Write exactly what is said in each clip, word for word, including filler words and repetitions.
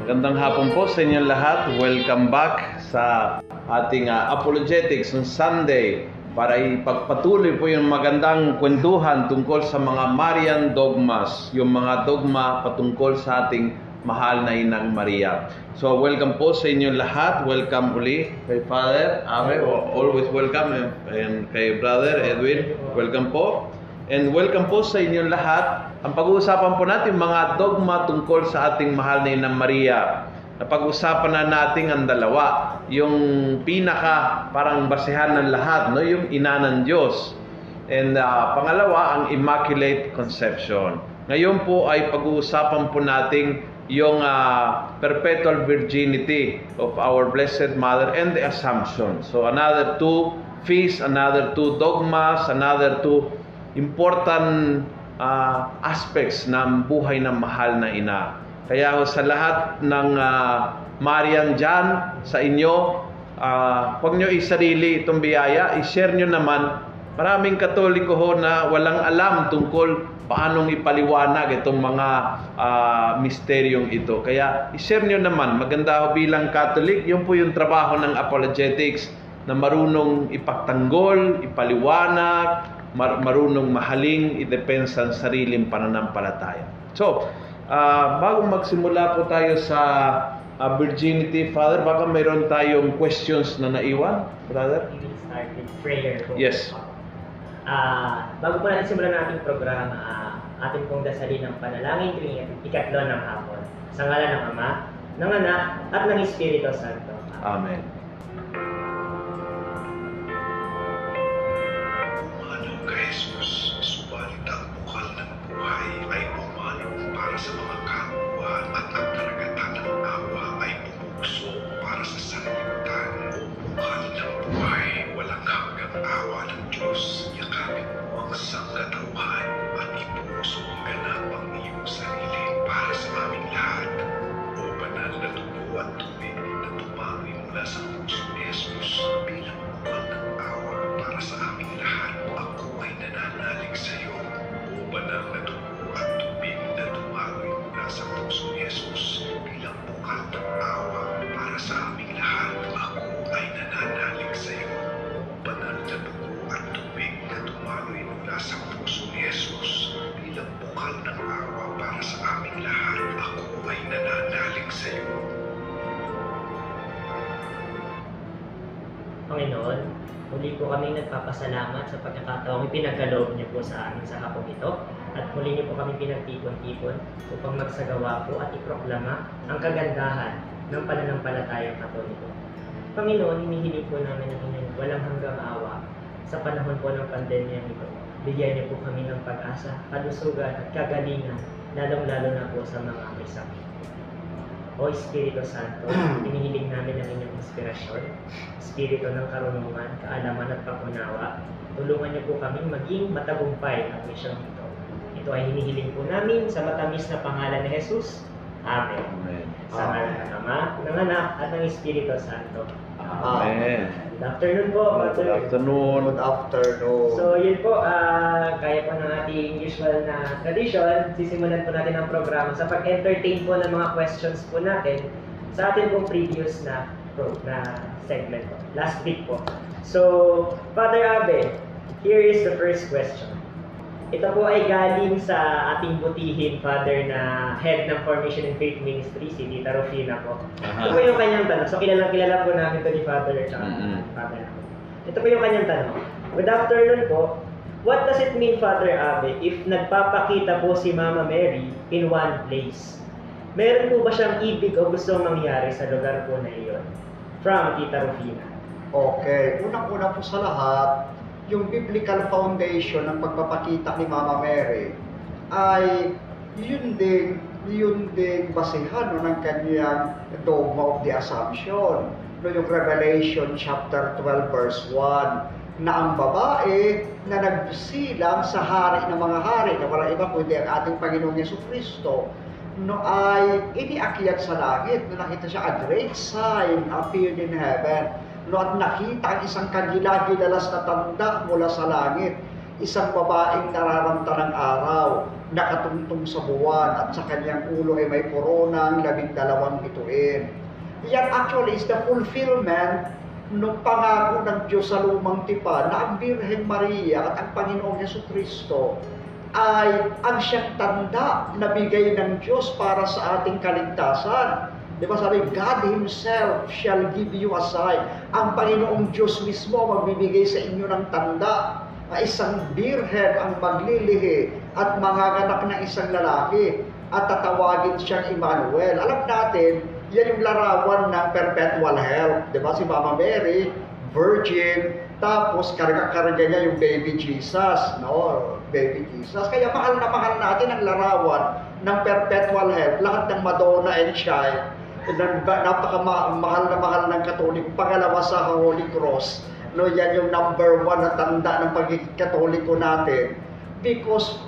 Magandang hapon po sa inyong lahat. Welcome back sa ating uh, Apologetics on Sunday para ipagpatuloy po yung magandang kwentuhan tungkol sa mga Marian dogmas, yung mga dogma patungkol sa ating mahal na Inang Maria. So welcome po sa inyong lahat. Welcome uli kay Father Abel, always welcome, and, and kay Brother Edwin, welcome po. And welcome po sa inyong lahat. Ang pag-uusapan po natin mga dogma tungkol sa ating mahal na Inang Maria. Napag-usapan na natin ang dalawa, yung pinaka parang basehan ng lahat, no, yung ina ng Diyos. And uh, pangalawa, ang Immaculate Conception. Ngayon po ay pag-uusapan po natin yung uh, perpetual virginity of our Blessed Mother and the Assumption. So another two feasts, another two dogmas, another two important uh, aspects ng buhay ng mahal na ina. Kaya sa lahat ng uh, Marian dyan sa inyo, uh, huwag nyo isarili itong biyaya, ishare nyo naman. Maraming Katoliko ho na walang alam tungkol paanong ipaliwanag itong mga uh, misteryong ito. Kaya ishare nyo naman, maganda ho bilang Catholic, yun po yung trabaho ng apologetics, na marunong ipagtanggol, ipaliwanag, marunong mahaling idepensa ang sariling pananampalataya. So, uh, bago magsimula po tayo sa uh, virginity, Father, baka mayroon tayong questions na naiwan, Brother? We will start with prayer. Yes. Uh, bago po natin simulan ang ating programa, uh, atin pong dasalin ng panalangin tuwing ikatlo ng hapon. Sa ngalan ng Ama, ng Anak, at ng Espiritu Santo. Amen. Amen. Jesus, subalit ang bukal ng buhay ay pumanaw para sa mga kapwa at ang karagatan ng awa ay pumukso para sa sanlibutan. Bukal ng buhay, walang hanggang awa ng Diyos, yakapin mo ang sangkatauhan at ipuso ang ganap ang iyong sarili para sa aming lahat. O banal na tubo at tubig na tumangin mula sa puso ni Jesus bilang bukal ng awa para sa aming lahat. Ay nananalig sa iyo, o banal na dugo at tubig na tumagoy mula sa puso ni Jesus bilang bukal ng awa para sa aming lahat. Ako ay nananalig sa iyo, o banal na dugo at tubig na tumagoy mula sa puso ni Jesus bilang bukal ng awa para sa aming lahat. Ako ay nananalig sa iyo. Panginoon, muli po kami nagpapasalamat sa pagkakataong ipinagkaloob niyo po sa amin sa hapong ito, at muli niyo po kami pinagtipon-tipon upang magsagawa po at iproklama ang kagandahan ng pananampalatayang Katoliko. Panginoon, hinihiling po namin ang inyong walang hanggang awa sa panahon po ng pandemya nito. Bigyan niyo po kami ng pag-asa, kalusugan at kagalingan, lalong-lalo na po sa mga may sakit. O Espiritu Santo, hinihiling namin ang inyong inspirasyon, Espiritu ng karunungan, kaalaman at pag-unawa. Tulungan niyo po kaming maging matagumpay ang misyon ito. Ito ay hinihiling po namin sa matamis na pangalan ni Jesus. Amen. Amen. Sa ngalan ng Ama, ng Anak, at ng Espiritu Santo. Amen. Good afternoon po. Good afternoon. Good afternoon. So yun po, uh, kaya po ng ating usual na tradition, sisimulan po natin ang programa sa pag-entertain po ng mga questions po natin sa ating pong previous na pro, na segment po, last week po. So, Father Abel, here is the first question. Ito po ay galing sa ating butihin, Father, na head ng Formation and Faith Ministry, si Dita Rufina po. Uh-huh. Ito po yung kanyang tanong. So, kilala-kilala po namin ito ni Father at uh-huh. Father. Ito po yung kanyang tanong. Good afternoon po. What does it mean, Father Abe, if nagpapakita po si Mama Mary in one place? Meron po ba siyang ibig o gusto mangyari sa lugar po na iyon? From Dita Rufina. Okay. Unang-una po sa lahat, yung biblical foundation ng pagpapakita ni Mama Mary ay yun din, yun din basehan no, ng kanyang dogma of the Assumption. No, yung Revelation chapter twelve verse one, na ang babae na nagsilang sa hari ng mga hari, na wala iba kundi ang ating Panginoong Jesucristo, no, ay iniakyat sa langit, na nakita siya, a great sign appeared in heaven. No, at nakita ang isang kanila-gilalas na tanda mula sa langit, isang babaeng nararamta ng araw, nakatungtong sa buwan at sa kanyang ulo ay may koronang labing dalawang bituin. Iyan actually is the fulfillment ng pangako ng Diyos sa lumang tipan na ang Birhen Maria at ang Panginoong Yesu Kristo ay ang siyang tanda na bigay ng Diyos para sa ating kaligtasan. Diba sabi, God Himself shall give you a sign. Ang Panginoong Diyos mismo magbibigay sa inyo ng tanda na isang birhen ang maglilihi at manganganak ng isang lalaki at tatawagin siyang Emmanuel. Alam natin, yan yung larawan ng perpetual health. Diba si Mama Mary, virgin, tapos karga-karga niya yung baby Jesus. No? Baby Jesus. Kaya mahal na mahal natin ang larawan ng perpetual health. Lahat ng Madonna and Child, napakamahal na mahal ng Katolik. Pangalawa sa Holy Cross, no, yan yung number one na tanda ng pagiging Katoliko natin, because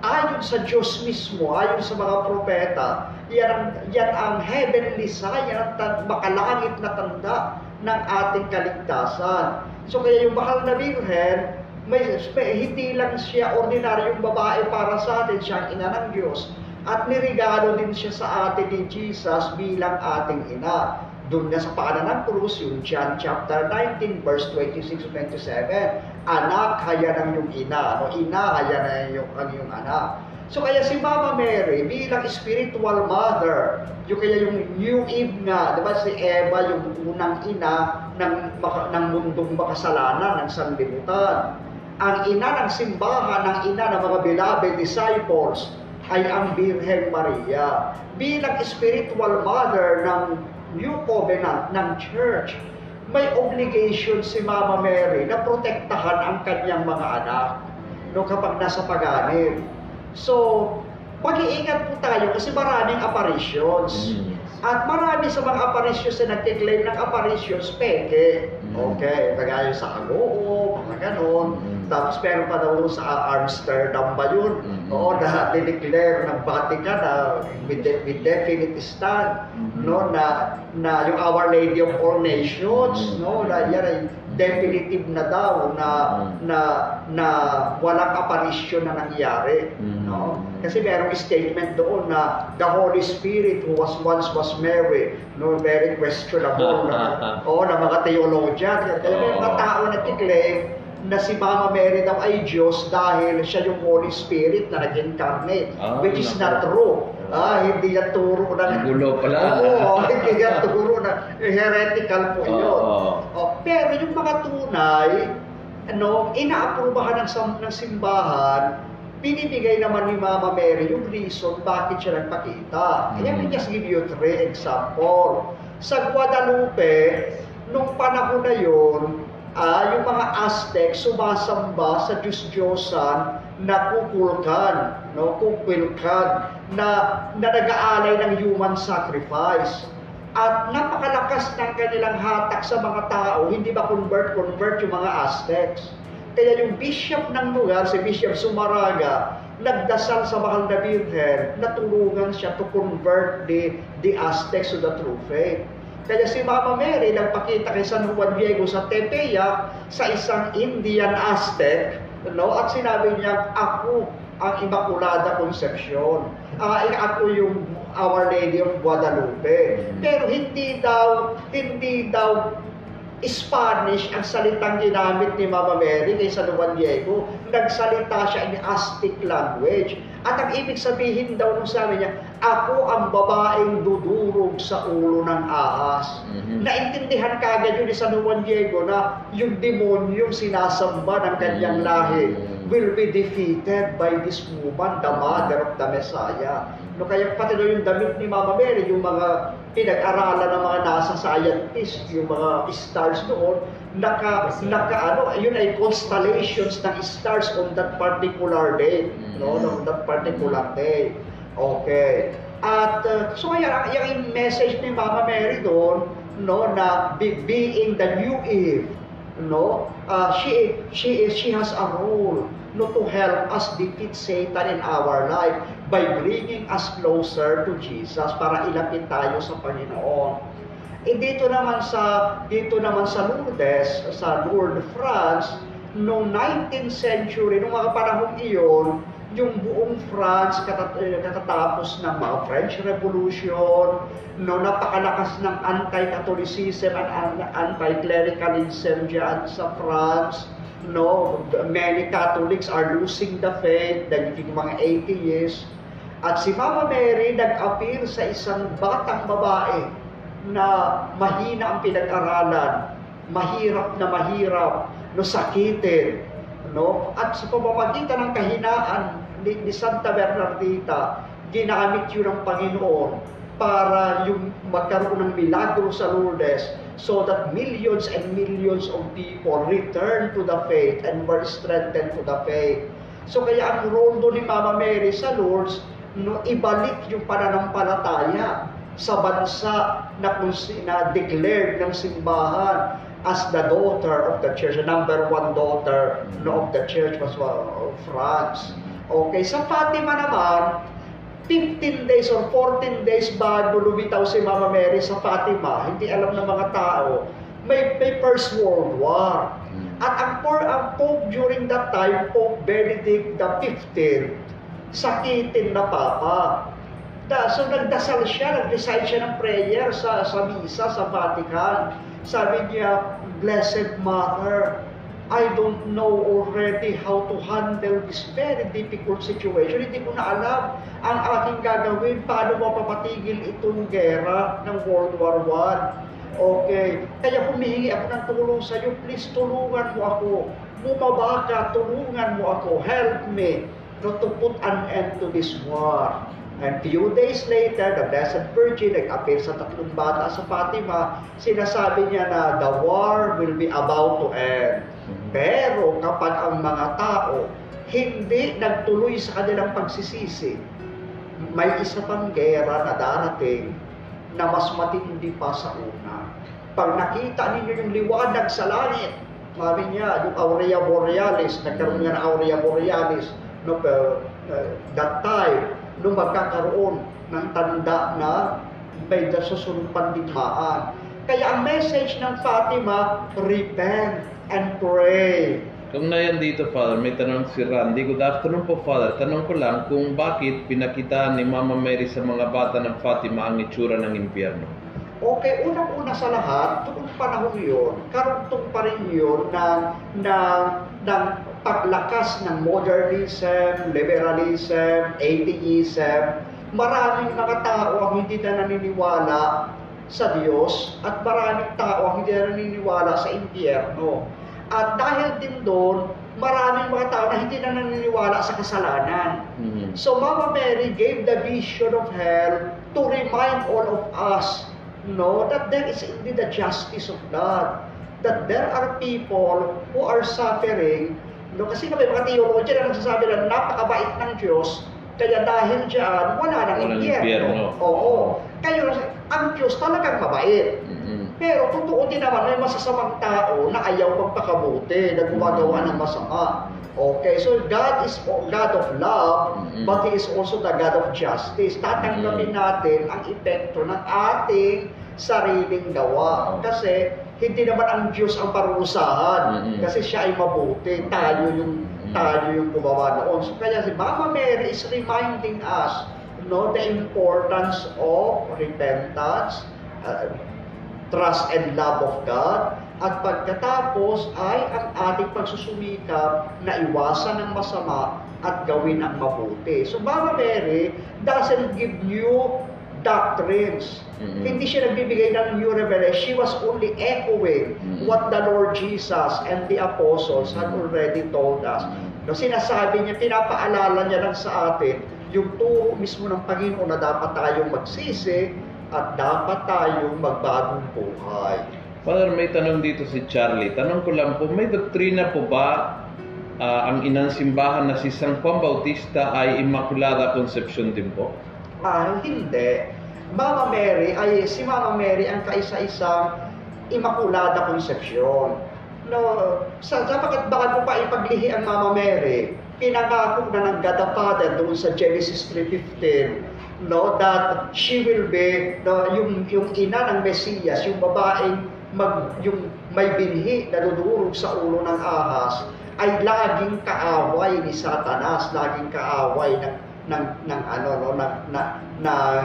ayon sa Diyos mismo, ayon sa mga propeta, yan ang, yan ang heavenly sign, yan ang makalangit na tanda ng ating kaligtasan. So kaya yung mahal na Birhen, may, hindi lang siya ordinaryong babae para sa atin, siya ang ina ng Diyos. At nirigalo din siya sa atin ni Jesus bilang ating ina. Doon nga sa paanan ng krus, yung John chapter nineteen, verse twenty-six to twenty-seven. Anak, haya ng iyong ina. No? Ina, haya na yung, ang iyong anak. So kaya si Mama Mary, bilang spiritual mother, yung kaya yung new Eve nga, diba si Eva, yung unang ina ng, ng mundong makasalanan, ng sanlibutan. Ang ina ng simbahan, ang ina ng mga beloved disciples, ay ang Birhen Maria bilang spiritual mother ng New Covenant ng Church. May obligation si Mama Mary na protektahan ang kanyang mga anak, no, kapag nasa pag-anib. So, pag-iingat po tayo kasi maraming apparitions. Mm, yes. At marami sa mga apparitions na nagkiklaim ng apparitions, peke. Mm. Okay, kagaya sa Agoo, mga ganon. Mm. Tapos meron pa daw sa Amsterdam ba yun? Mm-hmm. Oo, na dineclare ng Vatican na with, de with definite stand, mm-hmm, no, na, na yung Our Lady of All Nations, no, na yan ay definitive na daw na, mm-hmm, na, na walang apparition na nangyari. Mm-hmm. No? Kasi merong statement doon na the Holy Spirit who was once was Mary, no, very questionable. Na, oo, na mga theologian. Kaya may mga tao na declare na si Mama Mary daw ay Diyos dahil siya yung Holy Spirit na nag-incarnate, ah, which is not true. Ah, hindi yan turo na... Gulo pala. Oo, hindi yan turo na heretical po yun. Oh. Oh, pero yung mga tunay, ano, inaaprubahan ng, ng simbahan, pinibigay naman ni Mama Mary yung reason bakit siya nagpakita. Kaya mm. I just give you three example. Sa Guadalupe, nung panahon na yun, Ah, yung mga Aztec sumasamba sa Diyos-Diyosan na Kukulkan, no? Kukulkan, na, na nag-aalay ng human sacrifice. At napakalakas ng kanilang hatak sa mga tao, hindi ba convert-convert yung mga Aztecs. Kaya yung bishop ng lugar, si Bishop Zumárraga, nagdasal sa mahal na Birhen na tulungan siya to convert the, the Aztecs to the true faith. Kaya si Mama Mary nagpakita kay San Juan Diego sa Tepeyac sa isang Indian Aztec, no? At sinabi niya, ako ang Immaculada Concepcion. Uh, ako yung Our Lady of Guadalupe. Pero hindi daw, hindi daw Spanish ang salitang ginamit ni Mama Mary kay San Juan Diego. Nagsalita siya in Aztec language. At ang ibig sabihin daw nung sabi niya, ako ang babaeng dudurog sa ulo ng ahas. Mm-hmm. Naintindihan kagad yun ni San Juan Diego na yung demonyong sinasamba ng kanyang lahi will be defeated by this woman, the mother of the Messiah. No, kaya pati daw yung damit ni Mama Mary, yung mga pinag-aralan ng mga NASA scientists, yung mga stars doon, naka, naka ano, yun ay constellations ng stars on that particular day, no, on that particular day. Okay. At uh, so kaya yung message ni Mama Mary doon, no, na being the new Eve, no, uh, she she is she has a role, no, to help us defeat Satan in our life by bringing us closer to Jesus, para ilapit tayo sa Panginoon. Eh, dito naman sa dito naman sa Lourdes, sa Lourdes, France, noong nineteenth century, noong mga panahon iyon, yung buong France katat katatapos ng mga French Revolution, no, napakalakas ng anti-Catholicism at anti-clericalism dyan sa France. No, many Catholics are losing the faith, nagiging mga atheists. At si Mama Mary nag-appeal sa isang batang babae na mahina ang pinag-aralan, mahirap na mahirap, no, sakitin. No? At sa pamamagitan ng kahinaan ni, ni Santa Bernardita, ginamit yun ng Panginoon para yung magkaroon ng milagro sa Lourdes, so that millions and millions of people return to the faith and were strengthened to the faith. So kaya ang rondo ni Mama Mary sa Lourdes, no, ibalik yung pananampalataya sa bansa na, na declared ng simbahan as the daughter of the church, the number one daughter, no, of the church was well, France. Okay, sa Fatima naman, fifteen days or fourteen days bago lumitaw si Mama Mary sa Fatima, hindi alam ng mga tao, may, may First World War. At ang, poor, ang Pope during that time, Pope Benedict the fifteenth, sakitin na Papa. Da, so nagdasal siya, nag-recite siya ng prayer sa, sa misa sa Vatican. Sabi niya, Blessed Mother, I don't know already how to handle this very difficult situation. Hindi ko na alam ang aking gagawin, paano mapapatigil itong gera ng World War One. Okay, kaya humihingi ako ng tulong sa iyo, please tulungan mo ako. Bumaba ka, tulungan mo ako, help me not to put an end to this war. And few days later, the Blessed Virgin nag-appear sa tatlong bata sa Fatima. Sinasabi niya na the war will be about to end. Pero kapag ang mga tao hindi nagtuloy sa kanilang pagsisisi, may isa pang gera na darating na mas matindi pa sa una. Pag nakita ninyo yung liwanag sa langit, sabi niya, yung Aurora Borealis, nagkaroon niya ng Aurora Borealis, no, pero, uh, that time, nung magkakaroon ng tanda na may nasusunod pandikmaan. Kaya ang message ng Fatima, repent and pray. Kung na yan dito, Father, may tanong si Randy. Good afternoon po, Father. Tanong ko lang kung bakit pinakita ni Mama Mary sa mga bata ng Fatima ang itsura ng impyerno. Okay, unang-una sa lahat, noong panahon yun, karugtong pa rin yun na, na, ng paglakas ng modernism, liberalism, atheism. Maraming mga tao ang hindi na naniniwala sa Diyos at maraming tao ang hindi na naniniwala sa impyerno. At dahil din doon, maraming mga tao na hindi na naniniwala sa kasalanan. Mm-hmm. So Mama Mary gave the vision of hell to remind all of us, no, that there is indeed the justice of God, that there are people who are suffering, no, kasi may mga theologian na nagsasabi na napakabait ng Diyos, kaya dahil dyan, wala nang impyerno. Oo. Kaya ang Diyos talagang mabait. Mm-hmm. Pero totoo din naman, may masasamang tao na ayaw magpakabuti, na gumagawa ng masama. Okay, so God is God of love, mm-hmm, but He is also the God of justice. Tatanggapin natin ang epekto ng ating sariling gawa. Kasi hindi naman ang Diyos ang parurusahan, mm-hmm, kasi siya ay mabuti. Tayo yung, mm-hmm, tayo yung gumawa noon. So kaya si Mama Mary is reminding us, no, the importance of repentance, uh, trust and love of God. At pagkatapos ay ang ating pagsusumikap na iwasan ng masama at gawin ang mabuti. So Mama Mary doesn't give new doctrines. Mm-hmm. Hindi siya nagbibigay ng new revelation. She was only echoing, mm-hmm, what the Lord Jesus and the apostles had already told us. No, sinasabi niya, pinapaalala niya lang sa atin yung turo mismo ng Panginoon na dapat tayong magsisi at dapat tayong magbagong buhay. Father, may tanong dito si Charlie. Tanong ko lang po, may doktrina po ba uh, ang inang simbahan na si San Juan Bautista ay Immaculada Conception din po? Ah, hindi. Mama Mary, ay si Mama Mary ang kaisa-isang Immaculada Conception. No, sa dapat bago pa ipaglihi ang Mama Mary, pinangako na ng God the Father doon sa Genesis three fifteen. No, that she will be no, yung yung ina ng Mesiyas, yung babaeng mag yung may binhi na dudurog sa ulo ng ahas, ay laging kaaway ni Satanas, laging kaaway ng ng ng ano no ng na ng,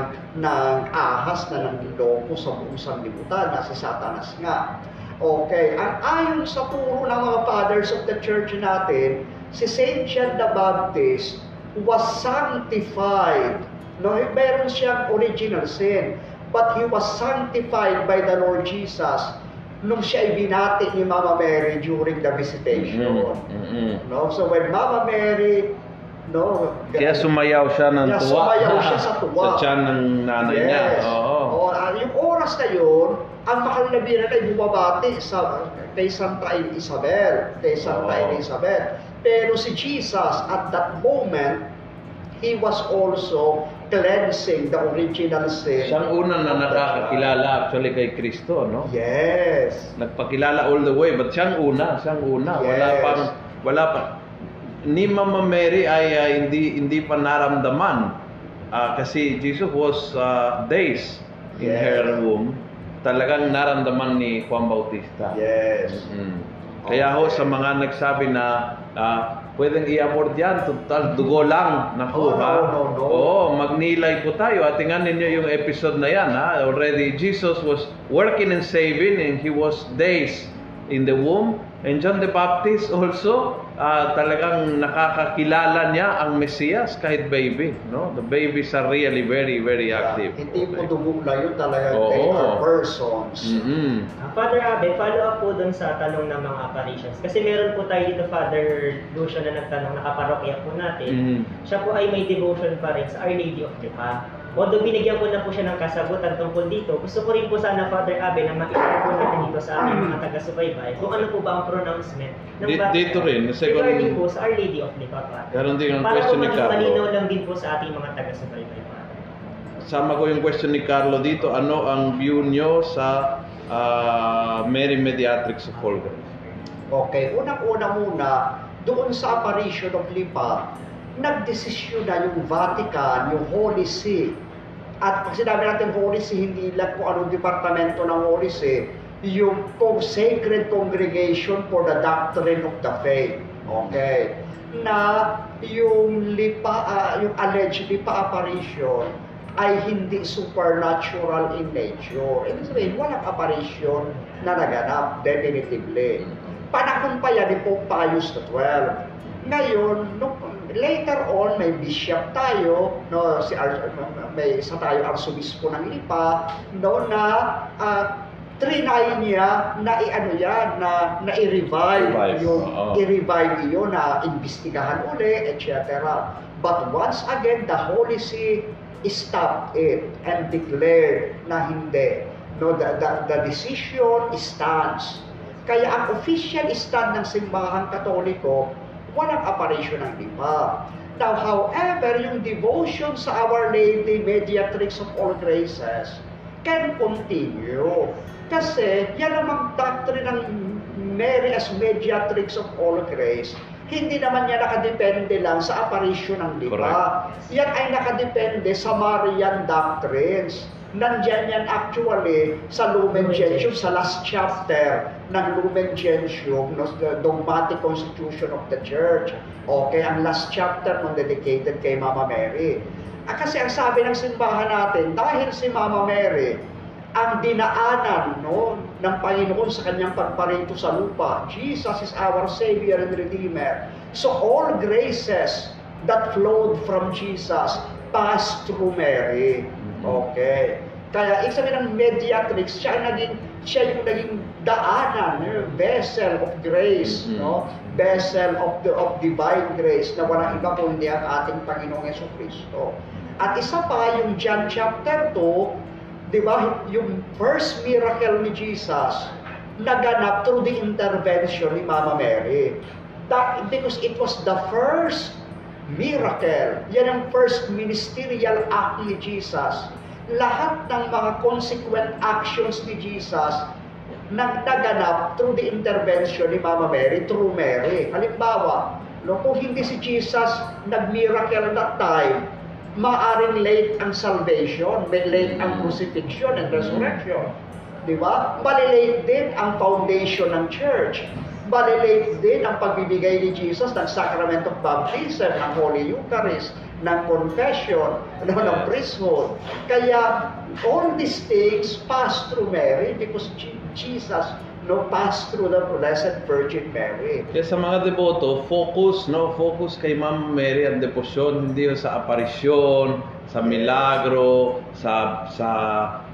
ng ahas na nanloloko sa buong sanlibutan na si Satanas nga. Okay, ang ayon sa turo ng mga fathers of the church natin, si Saint John the Baptist was sanctified. No, meron siyang original sin, but he was sanctified by the Lord Jesus nung siya ay binati ni Mama Mary during the visitation. Mm-hmm. No, so when Mama Mary No, kaya sumayaw siya ng kaya tuwa. Sumayaw siya sa tuwa. Sa tiyan ng nanay yes. niya. Oo. O, yung oras na yun, ang mahal na Birhen ay bumabati sa, kay Santa Isabel. Kay Santa oh. Isabel. Pero si Jesus, at that moment, he was also cleansing the original sin. Siyang una na nakakakilala actually kay Kristo, no? Yes. Nagpakilala all the way, but siyang una, siyang una. Yes. Wala pang, wala pa. Ni Mama Mary ay uh, hindi hindi pa naramdaman uh, kasi Jesus was uh, days in yes. her womb. Talagang naramdaman ni Juan Bautista. Yes. Mm-hmm. Okay. Kaya ho sa mga nagsabi na uh, pwedeng i-abort yan, total dugo lang nakuha. Oh, no, no, no. Oo, magnilay po tayo. Atingan ninyo yung episode na yan. Ha? Already Jesus was working and saving and he was days in the womb. And John the Baptist also, uh, talagang nakakakilala niya ang Mesias kahit baby, no? The babies are really very, very active. Yeah, hindi okay. po dumula yun talaga. Oh, they are persons. Mm-hmm. uh, Father Abel, follow up po dun sa tanong ng mga apparitions. Kasi meron po tayo dito, Father Lucio, na nagtanong, nakaparokya po natin. Mm-hmm. Siya po ay may devotion pa rin sa Our Lady of Japan. Although binigyan ko na po siya ng kasagutan tungkol dito, gusto ko rin po sana, Father Abel, na makita po natin dito sa ating mga taga-subaybay kung ano po ba ang pronouncement ng Vatican. Dito rin, second... Regarding po sa Our Lady of Lipa, Father. Garon din ang question ni Carlo. Para po malinaw lang din po sa ating mga taga-subaybay, Father. Sama ko yung question ni Carlo dito, ano ang view nyo sa uh, Mary Mediatrix of Holger? Okay, unang-una muna, doon sa apparition of Lipa, nagdesisyon na yung Vatican, yung Holy See. At pag sinabi natin Holy See, hindi lang kung anong departamento ng Holy See, yung Sacred Congregation for the Doctrine of the Faith. Okay. Na yung lipa, uh, yung alleged lipa apparition ay hindi supernatural in nature. Ibig sabihin, walang apparition na naganap, definitively. Panahon pa yan ni Pope Pius the twelfth. Ngayon, no, later on, may bishop tayo, no, si Ar may isa tayo arsobispo ng Lipa, no, na uh, trinay niya na i-ano yan, na, na i-revive yun, oh. i-revive yun, na investigahan uli, et cetera. But once again, the Holy See stopped it and declared na hindi. No, the, the, the decision stands. Kaya ang official stand ng Simbahan Katoliko, walang apparition ng Lipa. Now, however, yung devotion sa Our Lady Mediatrix of All Graces can continue. Kasi yan namang doctrine ng Mary as Mediatrix of All Grace, hindi naman niya nakadepende lang sa apparition ng Lipa. Correct. Yan ay nakadepende sa Marian Doctrines. Nandiyan yan actually sa Lumen Gentium, sa last chapter ng Lumen Gentium, no, the dogmatic constitution of the church. Okay, ang last chapter nung dedicated kay Mama Mary. Ah, kasi ang sabi ng simbahan natin, dahil si Mama Mary ang dinaanan, no, ng Panginoon sa kanyang pagparito sa lupa, Jesus is our Savior and Redeemer. So all graces that flowed from Jesus passed through Mary. Okay. Kaya, ibig sabihin ng Mediatrix, siya, naging, siya yung naging daanan, yung vessel of grace, mm-hmm. no? Vessel of the of divine grace na walang iba kundi ang ating Panginoong Jesucristo. At isa pa, yung John chapter two, di ba, yung first miracle ni Jesus, naganap through the intervention ni Mama Mary. That, because it was the first miracle. Yan ang first ministerial act ni Jesus. Lahat ng mga consequent actions ni Jesus nagtaganap through the intervention ni Mama Mary, through Mary. Halimbawa, no, kung hindi si Jesus nag-miracle at that time, maaring late ang salvation, may late ang crucifixion and resurrection. Diba? Malilate din ang foundation ng church. Malilate din ang pagbibigay ni Jesus ng sacrament of baptism, ng Holy Eucharist, ng confession, ng priesthood. Kaya all these things pass through Mary because Jesus no pass through the Blessed Virgin Mary. Kaya sa mga deboto, focus, no? Focus kay Ma'am Mary ang deposyon, hindi sa aparisyon, sa milagro, sa, sa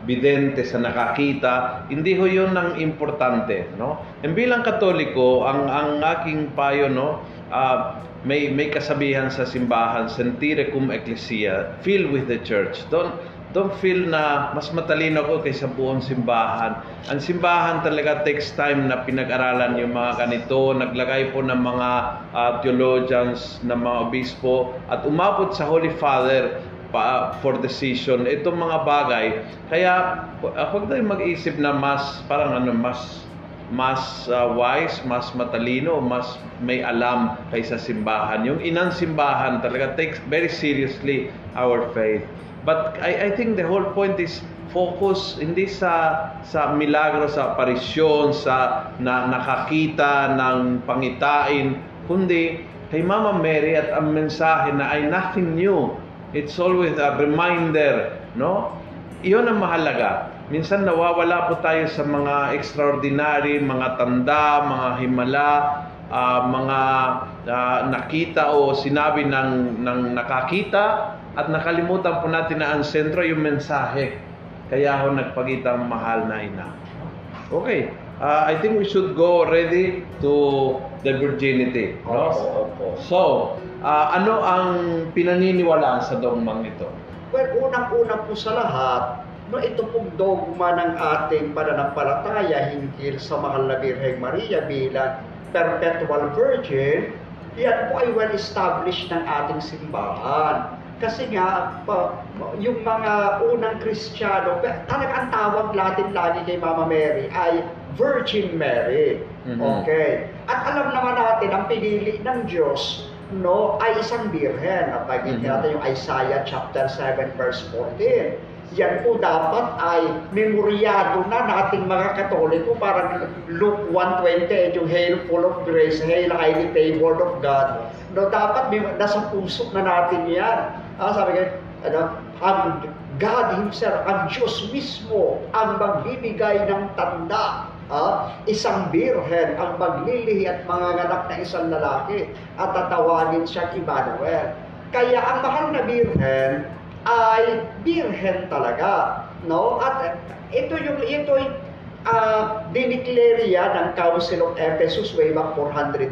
bidente, sa nakakita. Hindi ho yun ang importante, no? And bilang Katoliko, ang, ang aking payo, no? Uh, may, may kasabihan sa simbahan, sentire cum ecclesia, filled with the church. Don't, Don't feel na mas matalino ko kaysa buong simbahan. Ang simbahan talaga takes time na pinag-aralan yung mga ganito. Naglagay po ng mga uh, theologians, ng mga obispo, at umabot sa Holy Father pa, for decision. Itong mga bagay. Kaya huwag tayong mag-isip na mas, parang ano, mas, mas uh, wise, mas matalino, mas may alam kaysa simbahan. Yung inang simbahan talaga takes very seriously our faith. But I, I think the whole point is focus hindi sa sa milagro, sa aparisyon, sa na, nakakita ng pangitain, kundi kay Mama Mary at ang mensahe na ay nothing new. It's always a reminder, no? Iyon ang mahalaga. Minsan nawawala po tayo sa mga extraordinary, mga tanda, mga himala, uh, mga uh, nakita o sinabi ng, ng nakakita. At nakalimutan po natin na ang sentro yung mensahe. Kaya ho nagpakita ang mahal na ina. Okay. Uh, I think we should go already to the virginity. No? Oh, oh, oh. So, uh, ano ang pinaniniwalaan sa dogmang ito? Well, unang-una po sa lahat, no, ito pong dogma ng ating pananampalataya hinggil sa Mahal na Birheng Maria bilang perpetual virgin, yan po ay well-established ng ating simbahan. Kasi nga, yung mga unang Kristiyano, talagang ang tawag natin lagi kay Mama Mary ay Virgin Mary. Mm-hmm. Okay? At alam naman natin, ang pinili ng Diyos, no, ay isang birhen. At pagiging mm-hmm. natin yung Isaiah chapter seven verse fourteen. Yan po dapat ay memoryado na nating mga Katoliko. Parang Luke one twenty, yung Hail full of grace, Hail highly favored of God. No, dapat nasa puso na natin yan. Ah, sabi kayo, ano, ang God himself, ang Diyos mismo, ang magbibigay ng tanda. Ah, isang birhen, ang maglilihi at manganganak na isang lalaki at tatawagin siyang Emmanuel. Kaya ang mahal na birhen ay birhen talaga. No? At ito yung, ito yung uh, dineclare yan ng Council of Ephesus way back four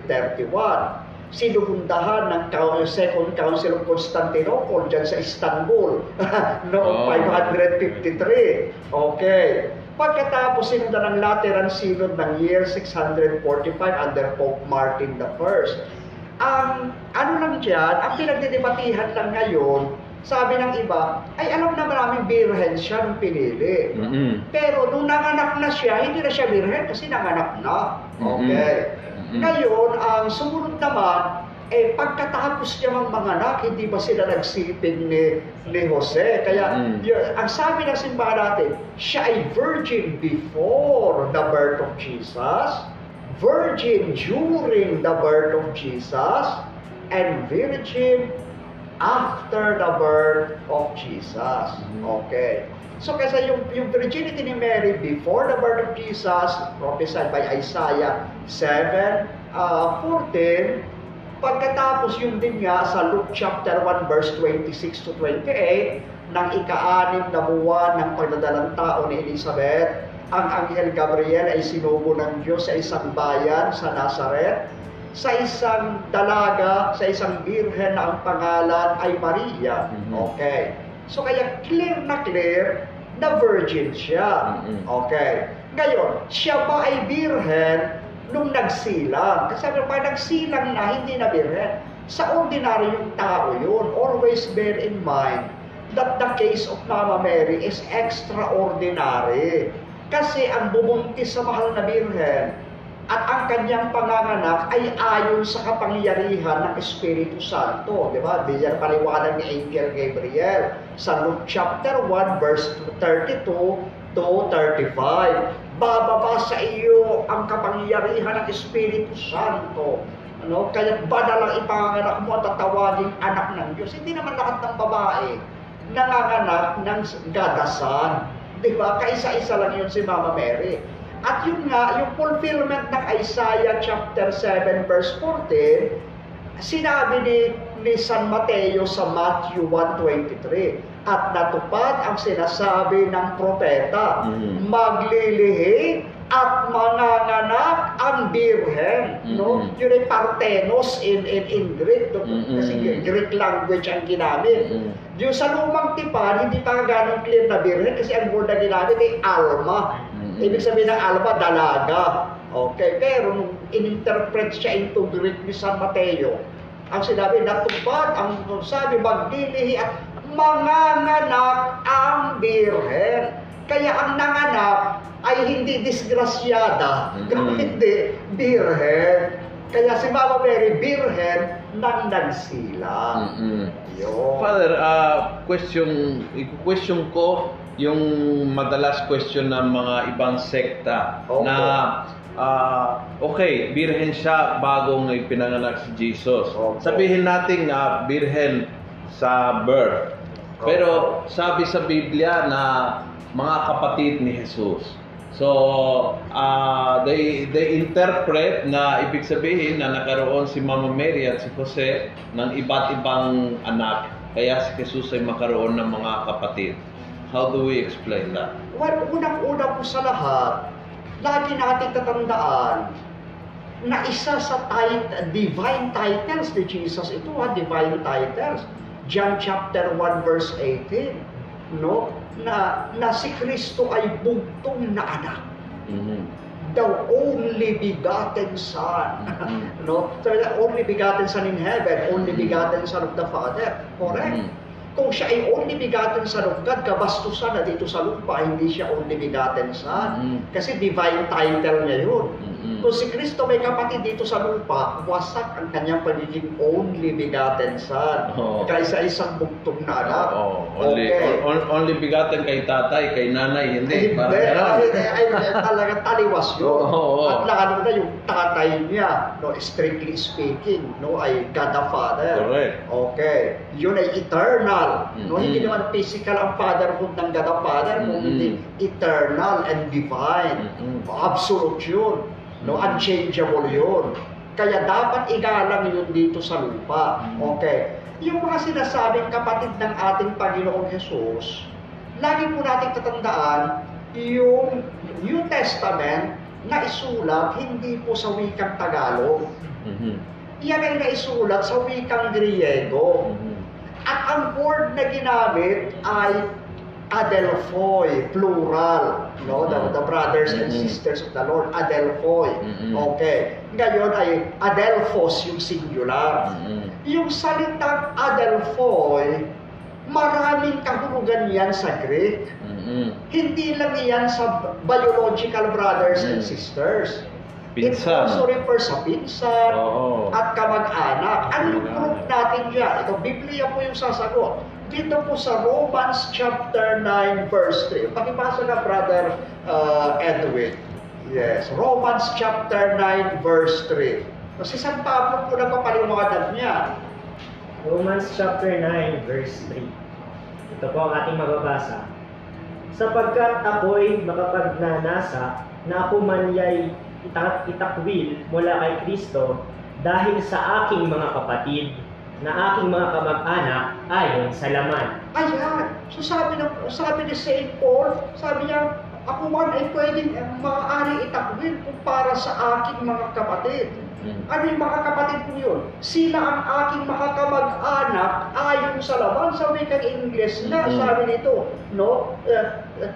thirty-one. Sinubundahan ng Second Council of Constantinople dyan sa Istanbul noong oh. five fifty-three. Okay. Pagkatapos sinundan ng Lateran Synod ng year six forty-five under Pope Martin the I. Ang ano lang dyan, ang pinagdidebatihan lang ngayon, sabi ng iba, ay alam na maraming birhen siya nung pinili. Mm-hmm. Pero nung nanganak na siya, hindi na siya birhen kasi nanganak na. Okay. Mm-hmm. Ngayon, ang sumunod naman, eh, pagkatapos niya mang manganak, hindi ba sila nagsipin ni, ni Jose? Kaya, mm. yun, ang sabi ng simbahan natin, siya ay virgin before the birth of Jesus, virgin during the birth of Jesus, and virgin after the birth of Jesus. Okay. So, kasi yung, yung virginity ni Mary before the birth of Jesus, prophesied by Isaiah seven fourteen, uh, pagkatapos yun din nga sa Luke chapter one verse twenty-six to twenty-eight, ng ika-anim na buwan ng pagdadalang tao ni Elizabeth, ang Anghel Gabriel ay sinubo ng Diyos sa isang bayan sa Nazareth, sa isang dalaga, sa isang birhen na ang pangalan ay Maria. Okay. So kaya clear na clear na virgin siya. Okay. Ngayon, siya ba ay birhen nung nagsilang? Kasi pag nagsilang na, hindi na birhen. Sa ordinaryong tao yun, always bear in mind that the case of Mama Mary is extraordinary. Kasi ang bumuntis sa mahal na birhen at ang kanyang panganganak ay ayon sa kapangyarihan ng Espiritu Santo. Di ba? Diyan paliwanag ni Angel Gabriel sa Luke chapter one verse thirty-two to thirty-five. bababa sa iyo ang kapangyarihan ng Espiritu Santo. Ano? Kaya badalang ipanganak mo at tatawagin anak ng Diyos. Hindi naman lahat ng babae nanganganak ng gadasan. Di ba? Kaisa-isa lang yun si Mama Mary. At yun nga, yung fulfillment ng Isaiah chapter seven verse fourteen, sinabi ni, ni San Mateo sa Matthew one twenty-three, at natupad ang sinasabi ng propeta, mm-hmm. maglilihi at mananganak ang birhen, mm-hmm. no? Yun ay partenos in in, in Greek, no? Mm-hmm. Kasi Greek language ang ginamit. Mm-hmm. Yung sa lumang tipan, hindi pa ganong clear na birhen kasi ang word na ginamit ay alma. Mm-hmm. Ibig sabihin ng alma, dalaga. Okay, pero nung ininterpret siya into Greek ni San Mateo, ang sinabi, natupad ang sabi, maglilihi at manganganak ang birhen. Kaya ang nanganak ay hindi disgrasyada, mm-hmm. hindi birhen. Kaya si Mama Mary, birhen ng nagsila. Mm-hmm. Father, uh, question, question ko yung madalas question ng mga ibang sekta, okay. na uh, okay, birhen siya bagong ipinanganak si Jesus. Okay. Sabihin natin na uh, birhen sa birth. Okay. Pero sabi sa Biblia na mga kapatid ni Jesus. So, uh, they, they interpret na ibig sabihin na nakaroon si Mama Mary at si Jose ng iba't ibang anak. Kaya si Jesus ay makaroon ng mga kapatid. How do we explain that? Well, unang-una po sa lahat, lagi natin tatandaan na isa sa tit- divine titles ni Jesus, ito ha, divine titles. John chapter one verse eighteen, no? Na, na si Kristo ay bugtong na anak, mm-hmm. the only begotten Son, mm-hmm. no? So, the only begotten Son in heaven, only begotten Son of the Father, correct? Mm-hmm. Kung siya ay only begotten Son of God, kabastusan na dito sa lupa, hindi siya only begotten Son, mm-hmm. kasi divine title niya yun. Mm-hmm. Kung si Kristo may kapatid dito sa lupa, wasak ang kanyang pagiging only begotten Son, oh. kaysa isang bugtong na anak. Oh, oh. Only, okay. on, only begotten kay tatay, kay nanay, hindi. Ay, hindi. Ay, talaga taliwas yun. Oh, oh. At lalo na yung tatay niya, no, strictly speaking, no, ay God the Father. Correct. Okay. Yun ay eternal. Mm-hmm. No, hindi naman physical ang fatherhood ng God the Father, mm-hmm. kung hindi eternal and divine. Mm-hmm. Absolute yun. No, unchangeable yun. Kaya dapat igalang yun dito sa lupa. Okay. Yung mga sinasabing kapatid ng ating Panginoong Jesus, lagi po natin tatandaan yung New Testament na isulat hindi po sa wikang Tagalog. Iyan ay naisulat sa wikang Griego. At ang word na ginamit ay adelphoi, plural, no? The, the brothers and sisters of the Lord, adelphoi. Okay. Ngayon ay adelphos yung singular. Yung salitang adelphoi, maraming kahulugan yan sa Greek. Hindi lang yan sa biological brothers and sisters. Pinsan. It also refers sa pinsan, oh, at kamag-anak. Anong group natin dyan? Ito, Biblia po yung sasagot. Dito po sa Romans chapter nine verse three. Pakipasa na, Brother uh, Edwin. Yes, Romans chapter nine verse three. Kasi San Pablo po na papaliwanag niya. Romans chapter nine verse three. Ito po ang ating mababasa. Sapagkat ako'y makapagnanasa na ako man ya'y itakwil mula kay Kristo dahil sa aking mga kapatid na aking mga kamag-anak ayon sa laman. Ayan. So sabi, ng, sabi ni Saint Paul, sabi niya, ako man ay pwedeng maaari itakwil para sa aking mga kapatid. Ano yung mga kapatid po yun? Sila ang aking mga kamag-anak ayon sa laman. Sa wikang Ingles na, mm-hmm. sabi nito, no? Uh, uh,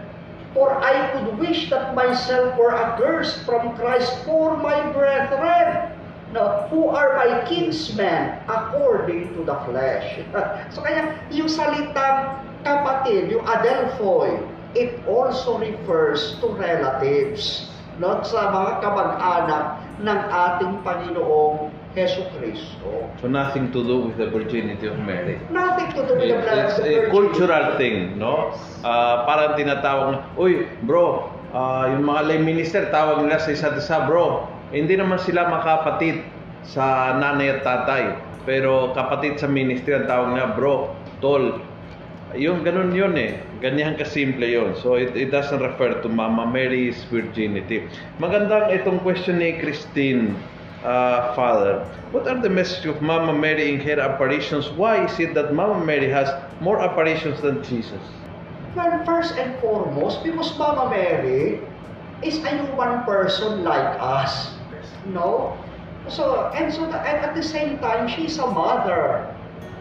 For I could wish that myself were accursed from Christ for my brethren, no, who are my kinsmen according to the flesh. So kaya yung salitang kapatid, yung adelphoi, it also refers to relatives, not sa mga kamag-anak ng ating Panginoong Heso Kristo. So nothing to do with the virginity of Mary. Nothing to do with the virginity of Mary. It's a cultural thing, no? Uh, parang tinatawag na, uy, bro, uh, yung mga lay minister, tawag nila sa isa't isa, bro. Hindi naman sila makapatid sa nanay at tatay, pero kapatid sa ministry ang tawag nila, bro, tol. Yung ganun yun eh. Ganyan kasimple yun. So it, it doesn't refer to Mama Mary's virginity. Magandang itong question ni Christine. Uh, Father, what are the messages of Mama Mary in her apparitions? Why is it that Mama Mary has more apparitions than Jesus? Well, first and foremost, because Mama Mary is a human person like us, no? So and so, the, and at the same time, she's a mother,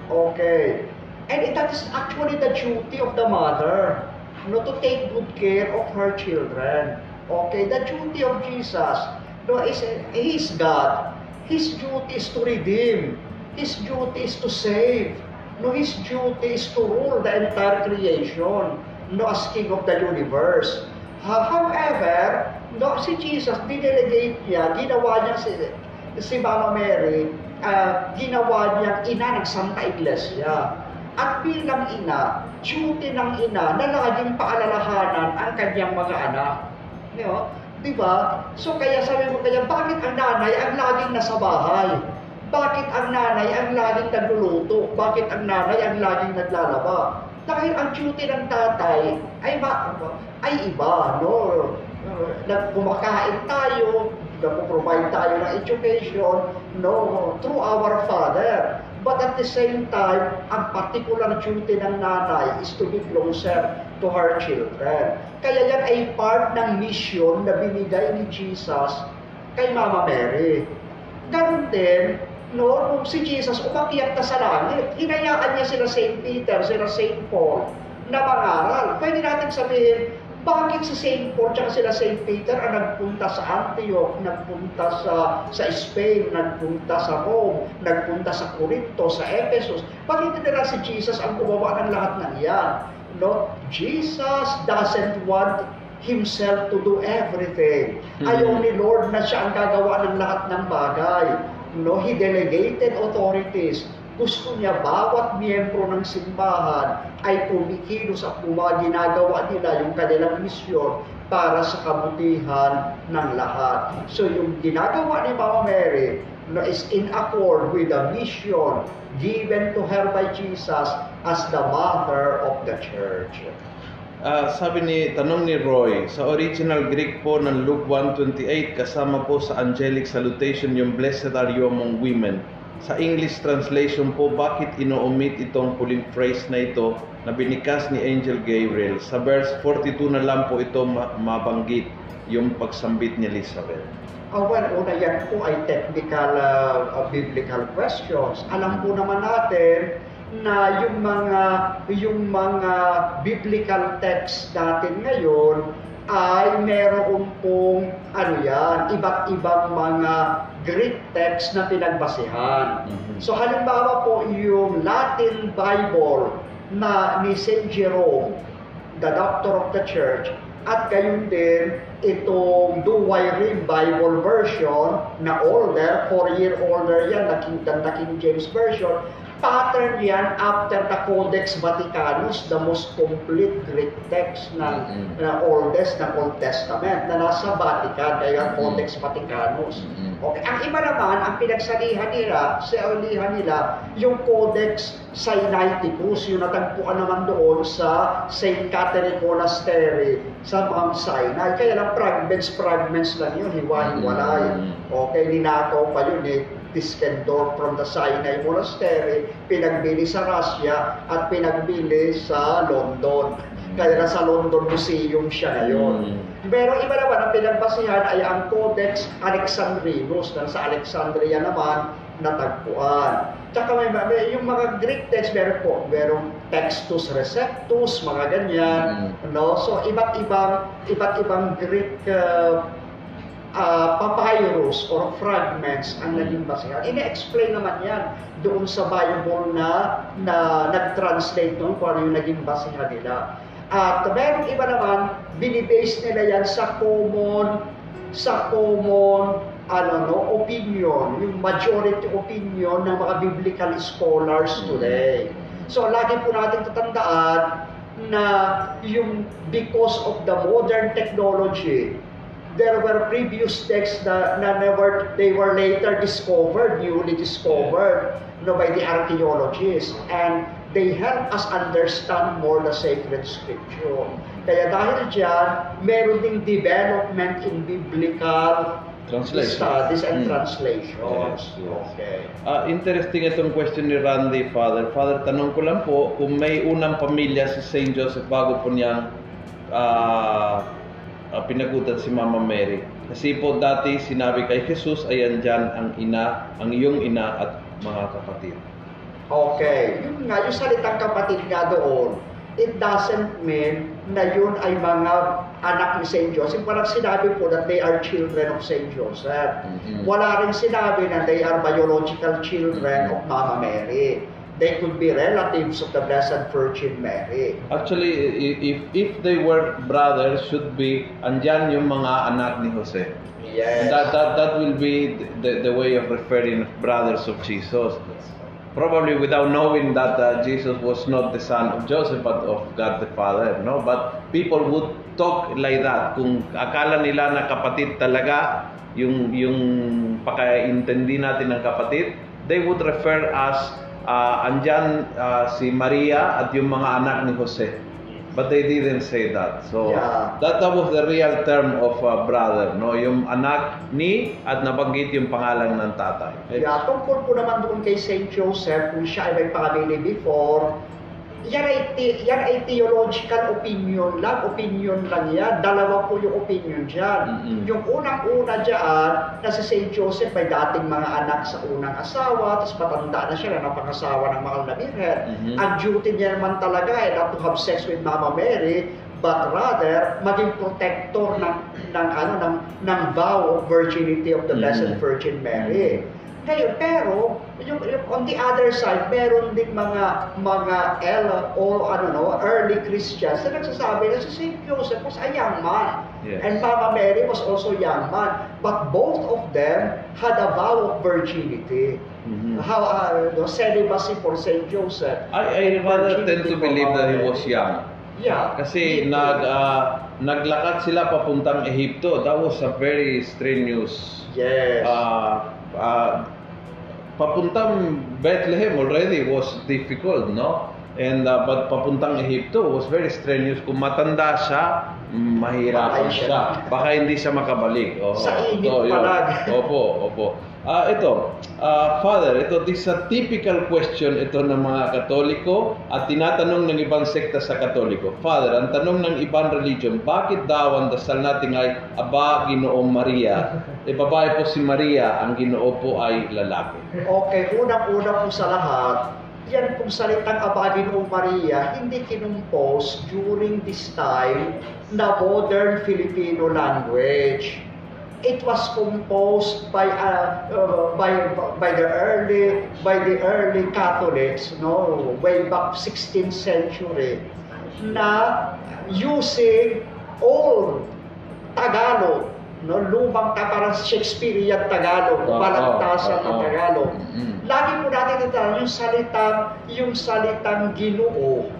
okay? And it, that is actually the duty of the mother, no, to take good care of her children, okay? The duty of Jesus. No, He is God. His duty is to redeem. His duty is to save. No, His duty is to rule the entire creation. No, as King of the universe. However, no, si Jesus, dinelegate niya, ginawa niya si, si Mama Mary, uh, ginawa niyang ina ng Santa Iglesia. At bilang ina, duty ng ina na laging paalalahanan ang kanyang mga anak. No? Diba? So kaya sabi ko kaya, bakit ang nanay ang laging nasa bahay? Bakit ang nanay ang laging nagluluto? Bakit ang nanay ang laging naglalaba? Dahil ang duty ng tatay ay, ay iba, no? Nagkumakain tayo, nagpo-provide tayo ng education, no? Through our father. But at the same time, ang particular duty ng nanay is to be closer to her children. Kaya yan ay part ng mission na binigay ni Jesus kay Mama Mary. Ganun din, no, nung si Jesus umakyat na sa langit, hinayaan niya sila Saint Peter, sila Saint Paul na mangaral. Pwede natin sabihin, bakit si Saint Paul at sila Saint Peter ang nagpunta sa Antioch, nagpunta sa, sa Spain, nagpunta sa Rome, nagpunta sa Corinto, sa Ephesus? Bakit nila si Jesus ang gumawa ng lahat ng iyan? No? Jesus doesn't want himself to do everything. Mm-hmm. Ayaw ni Lord na siya ang gagawa ng lahat ng bagay. No? He delegated authorities. Gusto niya bawat miyembro ng simbahan ay kumikilos at kuwa ginagawa nila yung kanilang misyon para sa kabutihan ng lahat. So yung ginagawa ni Mama Mary, no, is in accord with the mission given to her by Jesus as the mother of the church. Uh, sabi ni, tanong ni Roy, sa original Greek po ng Luke one twenty-eight, kasama po sa angelic salutation yung blessed are you among women. Sa English translation po, bakit ino-omit itong huling phrase na ito na binikas ni Angel Gabriel? Sa verse forty-two na lang po ito mabanggit yung pagsambit ni Elizabeth. Oh, well, una yan po ay technical uh, biblical questions. Alam po naman natin na yung mga, yung mga biblical text natin ngayon ay meron pong ano yan, iba't ibang mga Greek text na pinagbasihan. Mm-hmm. So halimbawa po yung Latin Bible na ni Saint Jerome, the Doctor of the Church, at gayon din itong Douay-Rheims Bible version na older, four-year older yan, na King, the King James Version, pattern yan after the Codex Vaticanus, the most complete Greek text na, mm-hmm, na oldest ng Old Testament na nasa Vatican, kaya Codex Vaticanus. Mm-hmm. Okay. Ang iba naman, ang pinagsalihan nila, salihan nila, yung Codex Sinaiticus, yung natagpuan naman doon sa Saint Catherine Monastery sa Mount Sinai. Kaya lang fragments, fragments lang yun, hiwa-hiwalay. Okay, ninakaw pa yun eh. Diskendor from the Sinai Monastery, pinagbili sa Russia at pinagbili sa London. Kaya nasa London Museum siya ngayon. Pero iba naman ang pinagbasihan ay ang Codex Alexandrinus na sa Alexandria naman natagpuan. Tsaka may, may yung mga Greek text, meron po, merong Textus Receptus, mga ganyan. No? So iba't ibang iba't ibang Greek uh, Uh, papyrus or fragments ang naging basihan. Ine-explain naman yan doon sa Bible na, na nag-translate doon kung ano yung naging basihan nila. At merong iba naman, binibase nila yan sa common, sa common ano, no, opinion, yung majority opinion ng mga biblical scholars today. So lagi po natin tatandaan na yung because of the modern technology, there were previous texts na, na never, they were later discovered, newly discovered, you know, by the archaeologists. And they help us understand more the sacred scripture. Kaya dahil dyan, meron ding development in biblical studies and mm. translations. Yes, yes. Okay. Uh, interesting itong question ni Randy, Father. Father, tanong ko lang po, kung may unang pamilya si Saint Joseph bago po niyang uh, Uh, pinagutan si Mama Mary. Kasi po dati sinabi kay Jesus, ayan dyan ang ina, ang iyong ina at mga kapatid. Okay. Yun nga, yung salitang kapatid nga doon, it doesn't mean na yun ay mga anak ni Saint Joseph. Parang sinabi po that they are children of Saint Joseph. Mm-hmm. Wala rin sinabi na they are biological children mm-hmm. of Mama Mary. They could be relatives of the Blessed Virgin Mary. Actually, if if they were brothers, should be andyan yung mga anak ni Jose. Yes. That that that will be the the way of referring brothers of Jesus. Probably without knowing that uh, Jesus was not the son of Joseph but of God the Father, no? But people would talk like that. Kung akala nila na kapatid talaga yung yung pagkaintindi natin ng kapatid, they would refer as Uh, andyan uh, si Maria at yung mga anak ni Jose. But they didn't say that. So yeah. that, that was the real term of uh, brother, no? Yung anak ni at nabanggit yung pangalan ng tatay. Yeah, tungkol po naman doon kay Saint Joseph, kung siya ay may pangalan before, yan ay, the, yan ay theological opinion lang. Opinion lang yan. Dalawa po yung opinion dyan. Mm -hmm. Yung unang-una dyan, na si Saint Joseph may dating mga anak sa unang asawa, tapos patanda na siya na napangasawa ng mahal na Birhen. Mm -hmm. Ang duty niya naman talaga ay not to have sex with Mama Mary, but rather maging protector ng, ng, ano, ng, ng vow of virginity of the mm -hmm. Blessed Virgin Mary. Ngayon, pero, yung, yung, on the other side, meron din mga mga L o ano no, early Christians na nagsasabi na si Saint Joseph was a young man. Yes. And Mama Mary was also a young man. But both of them had a vow of virginity. Mm-hmm. How, uh, no, celibacy for Saint Joseph. I, I rather tend to believe that he was young. Yeah. Kasi yeah. Nag, uh, naglakad sila papuntang Ehipto. That was a very strenuous... Yes. Uh, Uh, papuntang Bethlehem already was difficult, no? And uh, but papuntang Ehipto was very strenuous. Kung matanda siya, mahirapan siya. siya. Baka hindi siya makabalik. Oh, sa init so, palag. Opo, opo. Uh, ito, uh, Father, ito is a typical question ito ng mga Katoliko at tinatanong ng ibang sekta sa Katoliko. Father, ang tanong ng ibang religion, bakit daw ang dasal natin ay Aba, Ginoong Maria? E babae po si Maria, ang Ginoo po ay lalaki. Okay, unang-una po sa lahat, yan pong salitang Aba, Ginoong Maria, hindi kinumpos during this time na modern Filipino language. It was composed by uh, uh, by by the early by the early Catholics, no, way back sixteenth century, na using old Tagalog, no, lumang parang Shakespearean Tagalog, balagtasan ng Tagalog. Lagi po natin natanong yung salitang yung salitang Ginoo,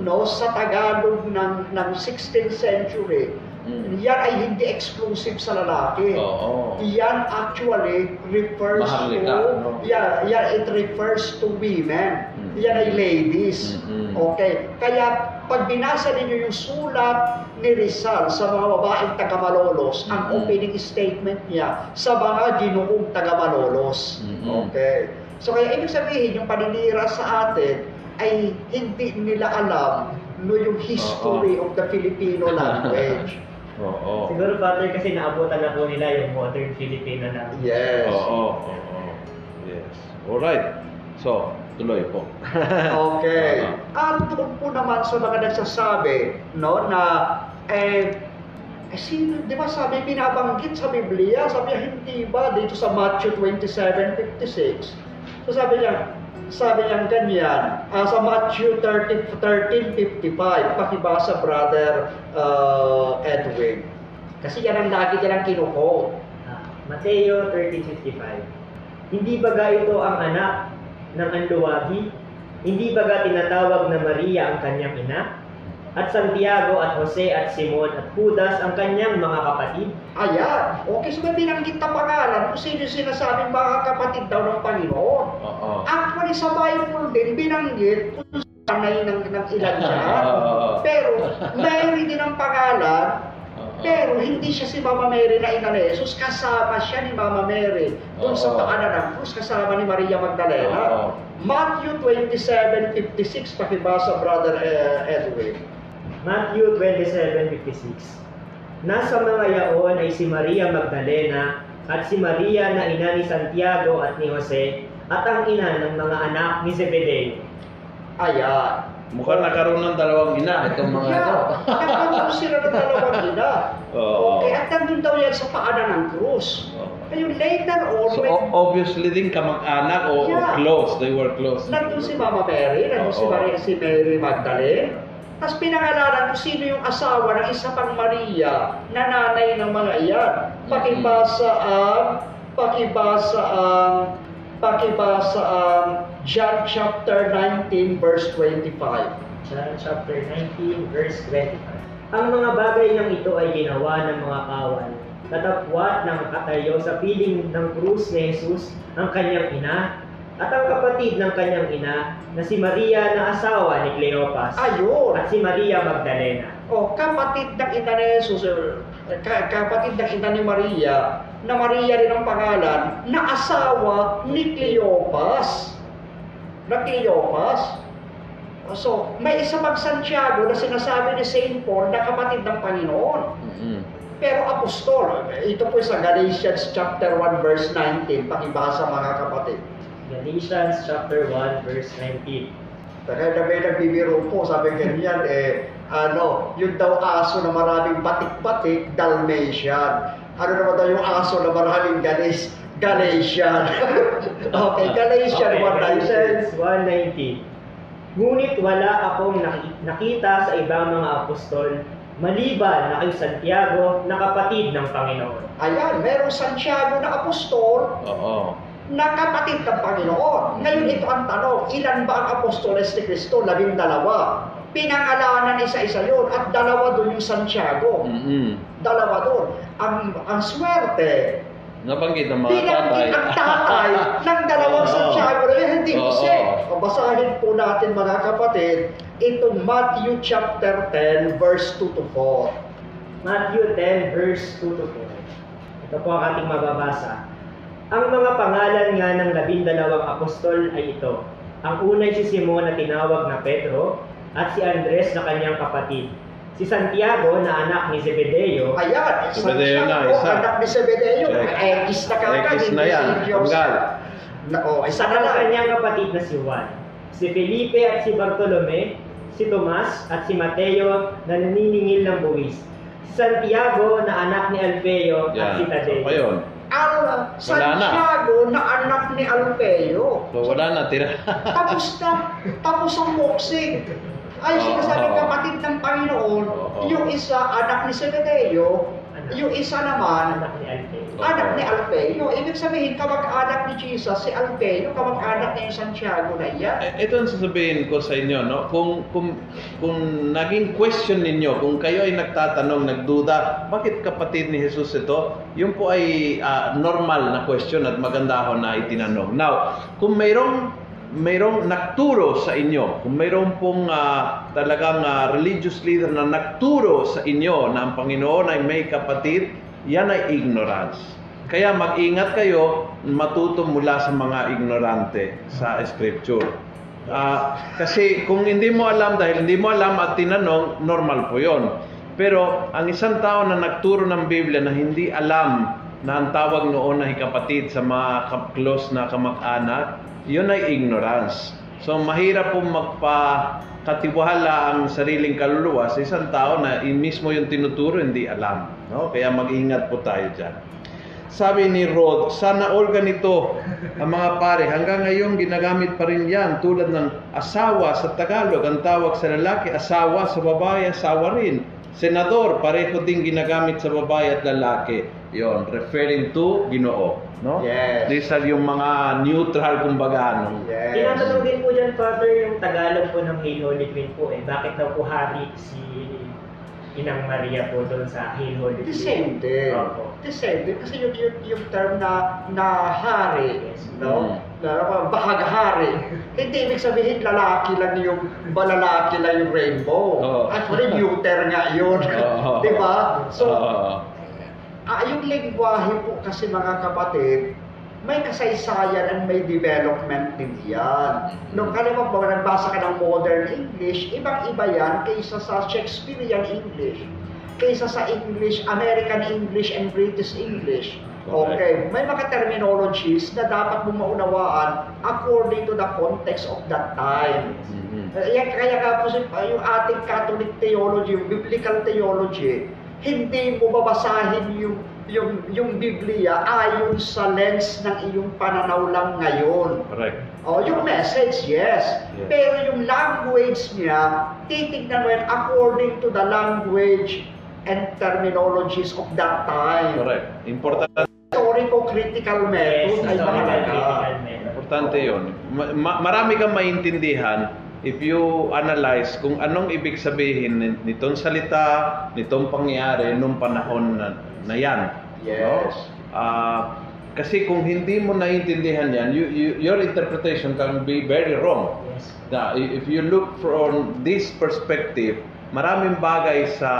no, sa Tagalog ng ng sixteenth century. Mm. Yan ay hindi exclusive sa lalaki. Oh, oh. Yan actually refers Mahalika, to no? yan, yan it refers to women. Mm. Yan ay ladies. Mm -hmm. Okay. Kaya pag binasa ninyo yung sulat ni Rizal sa mga babaeng taga-Malolos, mm -hmm. ang opening statement niya sa mga ginoong taga-Malolos. Mm -hmm. Okay. So kaya ibig sabihin yung paninira sa atin ay hindi nila alam no yung history oh, oh. of the Filipino language. Oo. Oh, oh. Siguro Father kasi naabutan na po nila yung modern Filipino language. Yes. Oo. Oh, oh, oh, oh. Yes. All right. So, tuloy po. Okay. At doon po naman sa mga nagsasabi, no, na eh kasi, di ba sabi, binabanggit sa Biblia, sabi hindi ba dito sa Matthew twenty-seven fifty-six. So sabi niya, sabi niyang ganyan, uh, sa Matthew thirteen fifty-five, pakibasa Brother uh, Edwin. Kasi yan ang lagi yan ang kinuko. Ah, Mateo thirteen fifty-five. Hindi baga ito ang anak ng anluwagi? Hindi baga tinatawag na Maria ang kanyang ina? at Santiago at Jose at Simon at Judas ang kanyang mga kapatid. Ayan. Okay, so may binanggit na pangalan kung sino sinasabing mga kapatid daw ng Panginoon. Uh-oh. Actually, sa Bible din binanggit kung sanay ng, ng ilan siya. Uh-oh. Pero Mary din ang pangalan. Pero hindi siya si Mama Mary na ina ni Jesus, kasama siya ni Mama Mary doon sa paanan ng krus, kasama ni Maria Magdalena. Uh-oh. Matthew twenty-seven fifty-six, pakibasa Brother uh, Edwin. Matthew twenty-seven fifty-six. Nasa mga yaon ay si Maria Magdalena at si Maria na ina ni Santiago at ni Jose at ang ina ng mga anak ni Zebedeo. Ayan. Mukhang nagkaroon ng dalawang ina itong mga yeah, ito. Nagkaroon sila ng dalawang ina. Oh. Okay, at nandun daw yan sa paanan ng krus. Oh. Ayun, later on... So, when... obviously din kamag-anak o yeah, close. They were close. Nandun si Mama Mary, nandun oh, si, Maria, si Mary Magdalene. Tapos pinangalanan kung sino yung asawa ng isa pang Maria na nanay ng mga iyan. Pakibasa ang... Pakibasa ang... Pakibasa ang... John chapter nineteen verse twenty-five. John chapter nineteen verse twenty-five. Ang mga bagay niyang ito ay ginawa ng mga kawan. Natapwat ng katayo sa piling ng krus ni Jesus ang kanyang ina at ang kapatid ng kanyang ina na si Maria na asawa ni Cleopas. Ayun! At si Maria Magdalena. O, kapatid ng ina ni Jesus, kapatid ng ina ni Maria, na Maria rin ang pangalan, na asawa ni Cleopas. Na Cleopas. So, may isa pang Santiago na sinasabi ni Saint Paul na kapatid ng Panginoon. Mm-hmm. Pero apostol. Ito po sa Galatians chapter one verse nineteen. Pakibasa mga kapatid. Galatians chapter one verse nineteen. Kaya na may nagbibiro po, sabi ganyan eh, ano, yun daw aso na maraming batik-batik, Dalmatian. Ano naman daw yung aso na maraming galis? Galatian. Okay, Galatians one nineteen. Ngunit wala akong nakita sa ibang mga apostol, maliban na kay Santiago na kapatid ng Panginoon. Ayan, merong Santiago na apostol uh-oh, na kapatid ng Panginoon. Ngayon ito ang tanong, ilan ba ang apostoles ni Cristo? Labing dalawa. Pinangalanan isa-isa yun at dalawa doon yung Santiago. Mm-hmm. Dalawa doon. Ang, ang swerte, nabanggit ang mga tatay. Ang tatay ng dalawang Santiago. Hindi ko siya. Basahin po natin mga kapatid, itong Matthew chapter ten verse two to four. Matthew ten verse two to four. Ito po ang ating mababasa. Ang mga pangalan nga ng labindalawang apostol ay ito. Ang una ay si Simon na tinawag na Pedro at si Andres na kanyang kapatid. Si Santiago na anak ni Zebedeo. Ayan, Santiago na isa. Anak ni Zebedeo. X na kagad. X na yan. Tanggal. Oo, isa na lang. Kanyang kapatid na si Juan. Si Felipe at si Bartolome. Si Tomas at si Mateo na naniningil ng buwis. Si Santiago na anak ni Alpheo at si Tadeo. Ayun. Al Santiago na anak ni Alpheo. So wala na, tira. Tapos na. Tapos ang boxing. Ay, sinasabing kapatid ng Panginoon, yung isa anak ni Zebedeo, yung isa naman anak ni Alpheo. Ibig sabihin, kamag-anak ni Jesus, si Alpheo, kamag-anak ni Santiago na iyan. Ito ang sasabihin ko sa inyo, no? Kung, kung, kung naging question ninyo, kung kayo ay nagtatanong, nagduda, bakit kapatid ni Jesus ito? Yun po ay uh, normal na question at maganda ho na itinanong. Now, kung mayroong mayroong nagturo sa inyo, kung mayroon pong uh, talagang uh, religious leader na nagturo sa inyo na ang Panginoon ay may kapatid, yan ay ignorance. Kaya mag-ingat kayo, matuto mula sa mga ignorante sa Scripture. Uh, kasi kung hindi mo alam, dahil hindi mo alam at tinanong, normal po yon. Pero ang isang tao na nagturo ng Biblia na hindi alam na ang tawag noon ay kapatid sa mga close na kamag-anak, yun ay ignorance. So, mahirap pong magpakatiwala ang sariling kaluluwa sa isang tao na mismo yung tinuturo, hindi alam. No? Kaya mag-ingat po tayo dyan. Sabi ni Rod, sana all ganito ang mga pare. Hanggang ngayon, ginagamit pa rin yan. Tulad ng asawa sa Tagalog, ang tawag sa lalaki, asawa sa babae, asawa rin. Senador, pareho din ginagamit sa babae at lalaki. Yon, referring to Ginoo, no? Yes. These are yung mga neutral kumbaga, no? Yes. Tinatanong din po dyan, Father, yung Tagalog po ng Hail Holy Queen po, eh. Bakit daw po hari si Inang Maria po doon sa Hail Holy Queen? The same din. Oh, the same din. Kasi yung, yung, yung term na, na hari, yes, no? Mm. Na, bahaghari. Hindi ibig sabihin lalaki lang yung, balalaki lang yung rainbow. Oh. Actually, neuter nga yun. Oh. Diba? So, oh. Ah, yung lingwahe po kasi mga kapatid, may kasaysayan and may development din yan. Nung kalimang ba, nagbasa ka ng modern English, ibang-iba yan kaysa sa Shakespearean English, kaysa sa English, American English and British English. Okay, may mga terminologies na dapat mong maunawaan according to the context of that time. Mm-hmm. Kaya, kaya nga po yung ating Catholic theology, yung biblical theology, hindi mo babasahin yung, yung, yung Biblia ayon sa lens ng iyong pananaw lang ngayon. Correct. Oh, yung message, yes. Yes. Pero yung language niya, titignan mo yan according to the language and terminologies of that time. Correct. Important. Historico-critical method, yes, ay mahalaga. Importante yun. Ma marami kang maintindihan if you analyze kung anong ibig sabihin nitong salita, nitong pangyayari nung panahon na, na yan. Yes. No? Uh, kasi kung hindi mo naiintindihan yan, you, you, your interpretation can be very wrong. Yes. Now, if you look from this perspective, maraming bagay sa,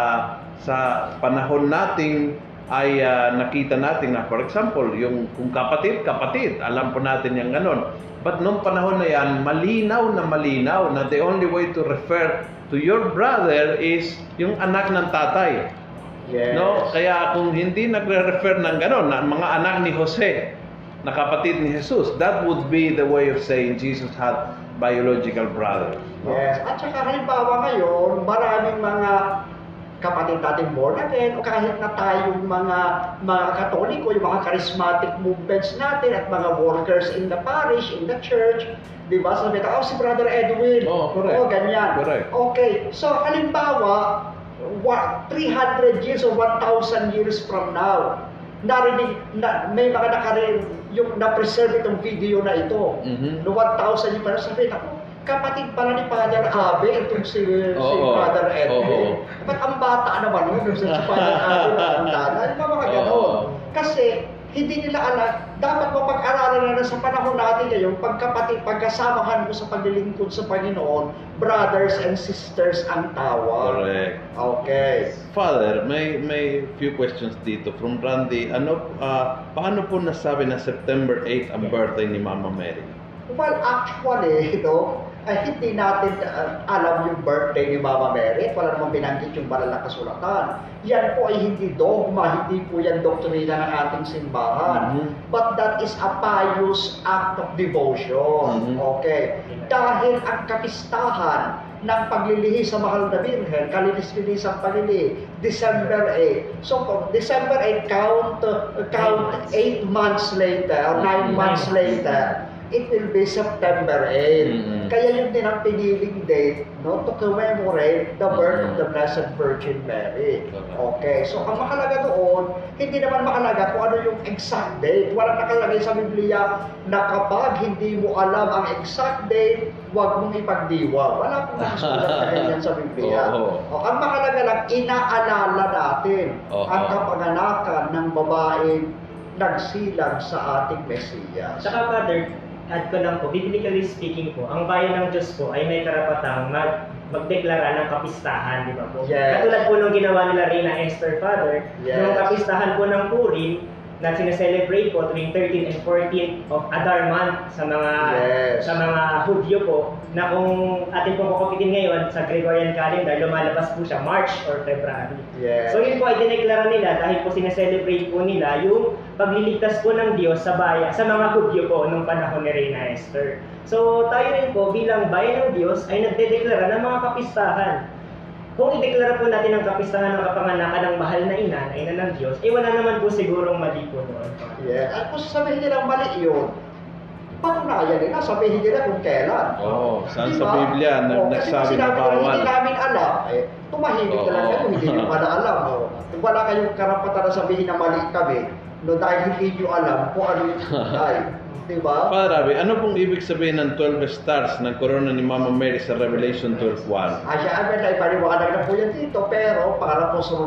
sa panahon nating ay uh, nakita natin na, for example, yung kung kapatid, kapatid, alam po natin yung ganon. But nung panahon na yan, malinaw na malinaw na the only way to refer to your brother is yung anak ng tatay. Yes. No? Kaya kung hindi nagre-refer ng ganon, na mga anak ni Jose, na kapatid ni Jesus, that would be the way of saying Jesus had biological brother. No? Yes. At saka halimbawa ngayon, maraming mga kapatid natin born again o kahit na tayong mga mga Katoliko, yung mga charismatic movements natin at mga workers in the parish, in the church, di ba? Sabi ka, oh, si Brother Edwin, oh, correct. Oh, ganyan. Correct. Okay, so halimbawa, three hundred years or one thousand years from now, narinig, na, may mga nakarin, yung na-preserve itong video na ito, mm-hmm. no, one thousand years, pero sabi ka, kapatid pala ni Father Abel itong si, oh, si oh, Brother Edwin. Oh, oh. Ba't ang bata naman nun si Father Abel ang dala? Yung mga gano'n. Kasi hindi nila alam, dapat mapag-aralan na sa panahon natin ngayon, pagkapatid, pagkasamahan mo sa paglilingkod sa Panginoon, brothers and sisters ang tawag. Correct. Okay. Father, may may few questions dito from Randy. Ano, uh, paano po nasabi na September eighth ang birthday ni Mama Mary? Well, actually, you know, ay hindi natin uh, alam yung birthday ni Mama Mary. Wala namang binanggit yung banal na kasulatan. Yan po ay hindi dogma, hindi po yan doktrina ng ating simbahan. Mm-hmm. But that is a pious act of devotion. Mm-hmm. Okay. Dahil ang kapistahan ng paglilihi sa mahal na Birhen, kalinis-linis ang paglilihi, December eighth. So, December eighth, count, uh, count eight months later, or nine months later, it will be September eighth. Mm-hmm. Kaya yun din ang piniling date, no, to commemorate the birth mm-hmm. of the Blessed Virgin Mary. Okay, so ang mahalaga doon, hindi naman mahalaga kung ano yung exact date. Walang nakalagay sa Biblia na kapag hindi mo alam ang exact date, huwag mong ipagdiwa. Wala pong nakasulat na ganyan sa Biblia. Oh, oh. O, ang mahalaga lang, inaalala natin oh, ang kapanganakan ng babaeng nagsilang sa ating Mesiyas. Saka, Father, at ko lang po, biblically speaking po, ang bayan ng Diyos po ay may karapatang mag magdeklara ng kapistahan, di ba po? Yes. Katulad po nung ginawa nila Reyna Esther, Father, yes. Yung kapistahan po ng Purim na sineselebrate po tuwing thirteenth and fourteenth of Adar month sa mga yes. sa mga Hudyo po, na kung atin po kukupitin ngayon sa Gregorian calendar, lumalabas po siya March or February. Yes. So yun po ay dineklara nila dahil po sineselebrate po nila yung pagliligtas po ng Diyos sa bayan, sa mga Hudyo po nung panahon ni Reyna Esther. So tayo rin po bilang bayan ng Diyos ay nagdedeklara ng mga kapistahan. Kung ideklara po natin ang kapistahan ng kapanganakan ng mahal na ina, na ina ng Diyos, eh wala naman po sigurong mali po doon. Yeah. At kung sasabihin nilang mali yun, patunayan nila, sabihin nila kung kailan. Oo, oh, saan diba? Sa Biblia na, oh, nagsabi na bawal? Kasi kung sinabi na hindi namin alam, eh, tumahimik oh, na lang oh. Kung hindi nyo pa na alam. Oh. wala kayong karapatan na sabihin na maliit kami, no, dahil hindi nyo alam kung ano yung tayo. Diba? Padre Abby, ano pong ibig sabihin ng twelve stars ng corona ni Mama Mary sa Revelation twelve one? Ah, siya, amin, ay paliwanag na po yan dito, pero para po sa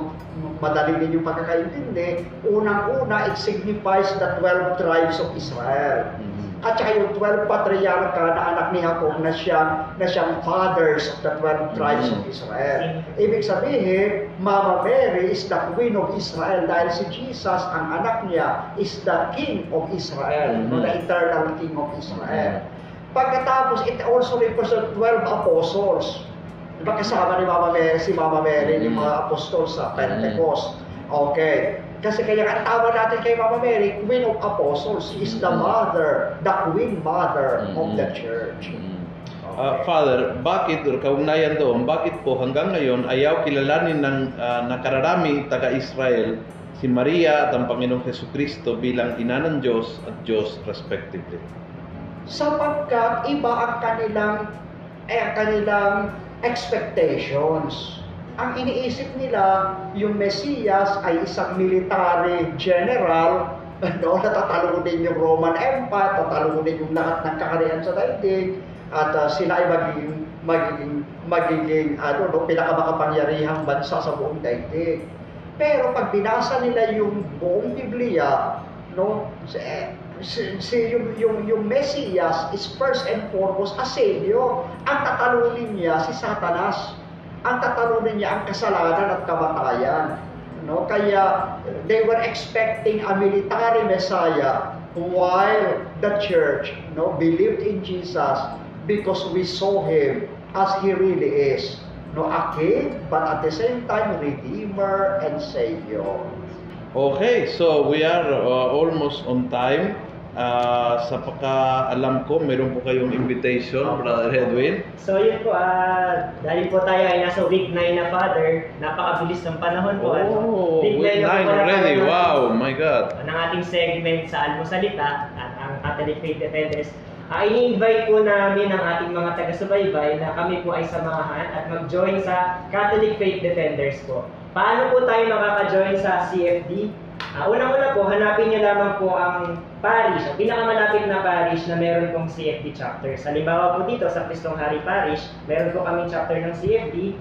madali ninyong pagkakaintindi, unang-una, it signifies the twelve tribes of Israel. Mm-hmm. At saka yung twelve patriarcha na anak ni Jacob na siyang, na siyang fathers of the twelve tribes mm-hmm. of Israel. Ibig sabihin, Mama Mary is the Queen of Israel dahil si Jesus, ang anak niya, is the King of Israel. Mm-hmm. The eternal King of Israel. Pagkatapos, it also represents twelve apostles. Diba kasama ni Mama Mary, si Mama Mary, yung mga apostles sa Pentecost. Okay. Kasi kaya ang tawag natin kay Mama Mary, Queen of Apostles. She is the mother, the Queen Mother of the Church. Uh, Father, bakit, or kaugnayan doon, bakit po hanggang ngayon ayaw kilalanin ng uh, nakararaming taga-Israel si Maria at ang Panginoong Jesucristo bilang ina ng Diyos at Diyos respectively? Sapagkat iba ang kanilang, eh, ang kanilang expectations. Ang iniisip nila, yung Mesias ay isang military general, no, na tatalunin yung Roman Empire, tatalunin yung lahat ng kaharian sa daigdig, at uh, sila ay magiging, magiging, magiging ano, no, pinakamakapangyarihang bansa sa buong daigdig. Pero pag binasa nila yung buong Biblia, no, si, si, yung, yung, yung Mesias is first and foremost a savior. Ang tatalunin niya si Satanas. Ang tatalunin niya ang kasalanan at kamatayan. No? Kaya they were expecting a military Messiah while the church, no, believed in Jesus because we saw Him as He really is. No, a king, but at the same time, Redeemer and Savior. Okay, so we are uh, almost on time. Uh, sa pagkaalam ko, meron po kayong invitation, okay, Brother Edwin. So yun po, uh, dahil po tayo ay nasa week nine na, Father. Napakabilis ng panahon po. Oh, week nine already. Na, wow, my God. Ang ating segment sa Almusalita at ang Catholic Faith Defenders. Uh, I-invite po namin ang ating mga taga-subaybay na kami po ay samahan at mag-join sa Catholic Faith Defenders po. Paano po tayo makaka-join sa C F D? Uh, Unang-una po, hanapin niyo lamang po ang parish, ang pinakamalapit na parish na meron pong C F D chapter. Halimbawa po dito sa Kristong Hari Parish, meron po kaming chapter ng C F D.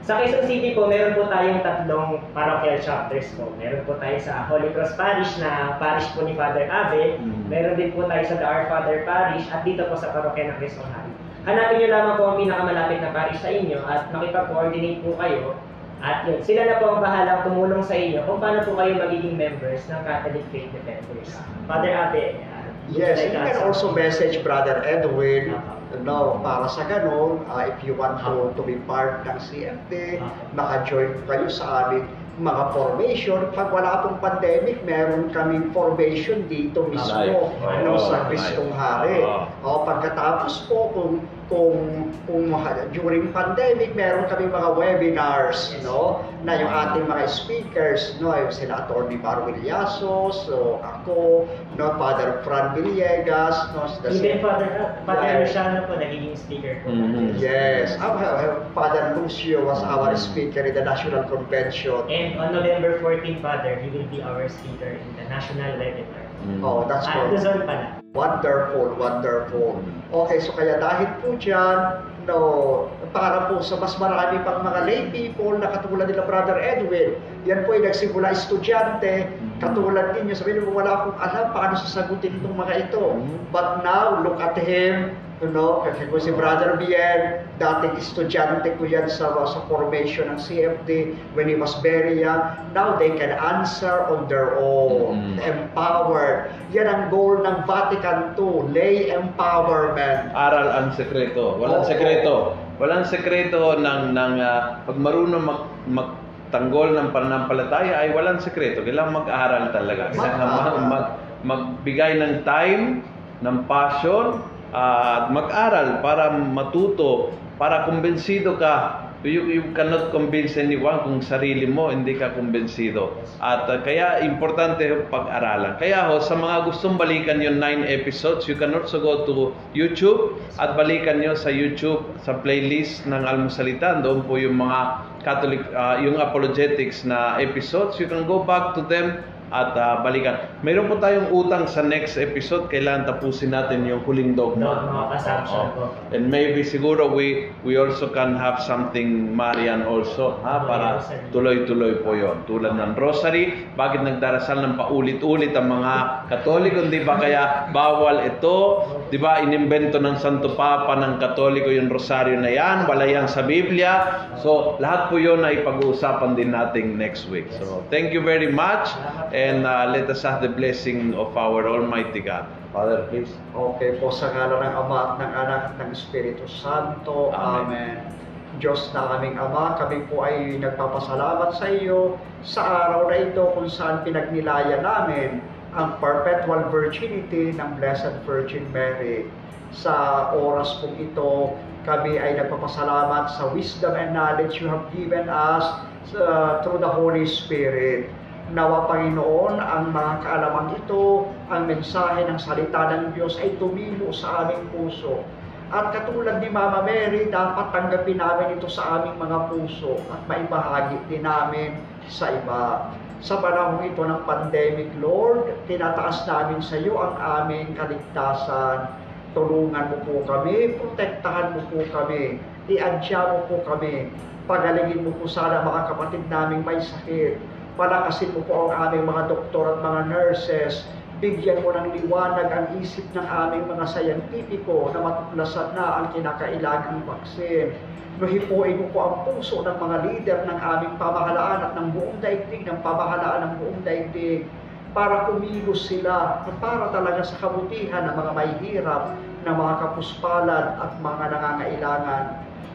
Sa Quezon City po, meron po tayong tatlong parochial chapters po. Meron po tayo sa Holy Cross Parish na parish po ni Father Abel. Meron din po tayo sa The Our Father Parish at dito po sa parokya ng Quezon Hari. Hanapin nyo lamang po ang pinakamalapit na parish sa inyo at makipag-coordinate po kayo. At yun, sila na po ang bahalang tumulong sa inyo kung paano po kayo magiging members ng Catholic Faith Defenders. Father Abel. Yes, you can also message Brother Edwin. No, para sa ganun, uh, if you want to, to be part ng C F D, maka-join kayo sa aming mga formation. Pag wala pong pandemic, meron kaming formation dito mismo, right, no, sa Kristong Hari. O, pagkatapos po, kung, kung, kung during pandemic, meron kaming mga webinars, no, na yung ating mga speakers, no, yung sila Atty. Baro Villaso, so ako, no, Father Fran Villegas, no, even Father, Father Luciano po, nagiging speaker po. Mm-hmm. Yes. Our, Father Lucio was our speaker in the National Convention. And on November fourteenth, Father, he will be our speaker in the National Webinar. Mm-hmm. Oh, that's ah, good. Pala. Wonderful, wonderful. Okay, so kaya dahil po dyan, no, para po sa mas marami pang mga lay people na katulad nila Brother Edwin, yan po ay nagsimula estudyante, katulad ninyo, sabihin mo, wala akong alam paano sasagutin itong mga ito. Mm-hmm. But now, look at him. No, kasi ko si Brother Bien, dating estudyante ko yan sa, sa formation ng C F D when he was very young. Now they can answer on their own. Mm-hmm. Empowered. Yan ang goal ng Vatican two, lay empowerment. Aral ang sekreto. Walang okay. sekreto. Walang sekreto ng, ng uh, pag marunong mag, mag tanggol ng pananampalataya ay walang sekreto. Kailangan mag-aral talaga. Kailangan mag, mag, magbigay ng time, ng passion, at uh, mag-aral para matuto, para kumbensido ka You, you cannot convince anyone kung sarili mo hindi ka kumbensido. At uh, kaya importante pag-aralan. Kaya ho, sa mga gustong balikan yung nine episodes, you can also go to YouTube at balikan nyo sa YouTube, sa playlist ng Almusalitan. Doon po yung mga Catholic, uh, yung apologetics na episodes. You can go back to them at uh, balikan. Mayroon po tayong utang sa next episode. Kailangan tapusin natin yung huling dogma. No, no, and maybe siguro we we also can have something Marian also, ha, para tuloy-tuloy po yon. Tulad ng rosary, bakit nagdarasal ng paulit-ulit ang mga Katoliko? Hindi ba kaya bawal ito? Di ba inimbento ng Santo Papa ng Katoliko yung rosaryo na yan? Wala yan sa Biblia. So lahat po yon ay pag-uusapan din natin next week. So thank you very much. And uh, let us have the blessing of our Almighty God. Father, please. Okay po, sa ngalan ng Ama at ng Anak at ng Espiritu Santo. Amen. Amen. Diyos na aming Ama, kami po ay nagpapasalamat sa iyo sa araw na ito kung saan pinagnilaya namin ang perpetual virginity ng Blessed Virgin Mary. Sa oras pong ito, kami ay nagpapasalamat sa wisdom and knowledge you have given us uh, through the Holy Spirit. Nawa, Panginoon, ang mga kaalaman ito, ang mensahe ng salita ng Diyos ay tumilo sa aming puso. At katulad ni Mama Mary, dapat tanggapin namin ito sa aming mga puso at maibahagi din namin sa iba. Sa panahon ito ng pandemic, Lord, tinataas namin sa iyo ang aming kaligtasan. Tulungan mo po kami, protektahan mo po kami, iadya mo po kami. Pagalingin mo po sana mga kapatid naming may sakit. Palakasin mo po ang aming mga doktor at mga nurses. Bigyan mo ng liwanag ang isip ng aming mga sayantipiko na matuklasan na ang kinakailangang vaksin. Nuhipuin mo po ang puso ng mga leader ng aming pamahalaan at ng buong daigdig, ng pamahalaan ng buong daigdig, para kumilos sila, para talaga sa kabutihan ng mga may hirap, ng mga kapuspalan at mga nangangailangan.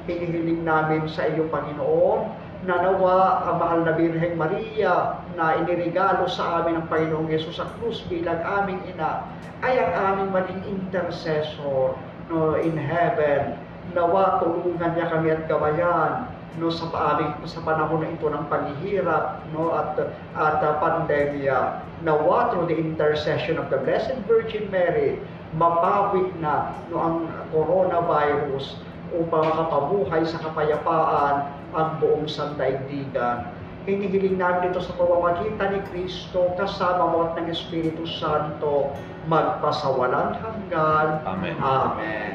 Hinihiling namin sa iyo, Panginoon, nanawa ang mahal na Birheng Maria na iniregalo sa amin ng Panginoong Yesus sa krus bilang aming ina ay ang aming maging intercessor, no, in heaven. Nawa tulungan niya kami at gawayan, no, sa, aming, sa panahon na ito ng paghihirap, no, at, at uh, pandemya. Nawa through the intercession of the Blessed Virgin Mary, mapawid na, no, ang coronavirus upang makapabuhay sa kapayapaan ang buong sandaigdigan. Hinihiling namin ito sa pamamagitan ni Kristo, kasama mo at ng Espiritu Santo, magpasawalang hanggan. Amen. Amen.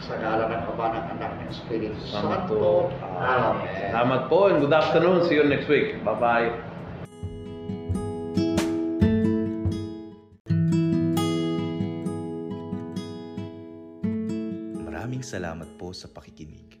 Sa ngalan ng Ama, ng Anak, ng Espiritu Santo. Amen. Salamat po, and good afternoon. See you next week. Bye-bye. Maraming salamat po sa pakikinig.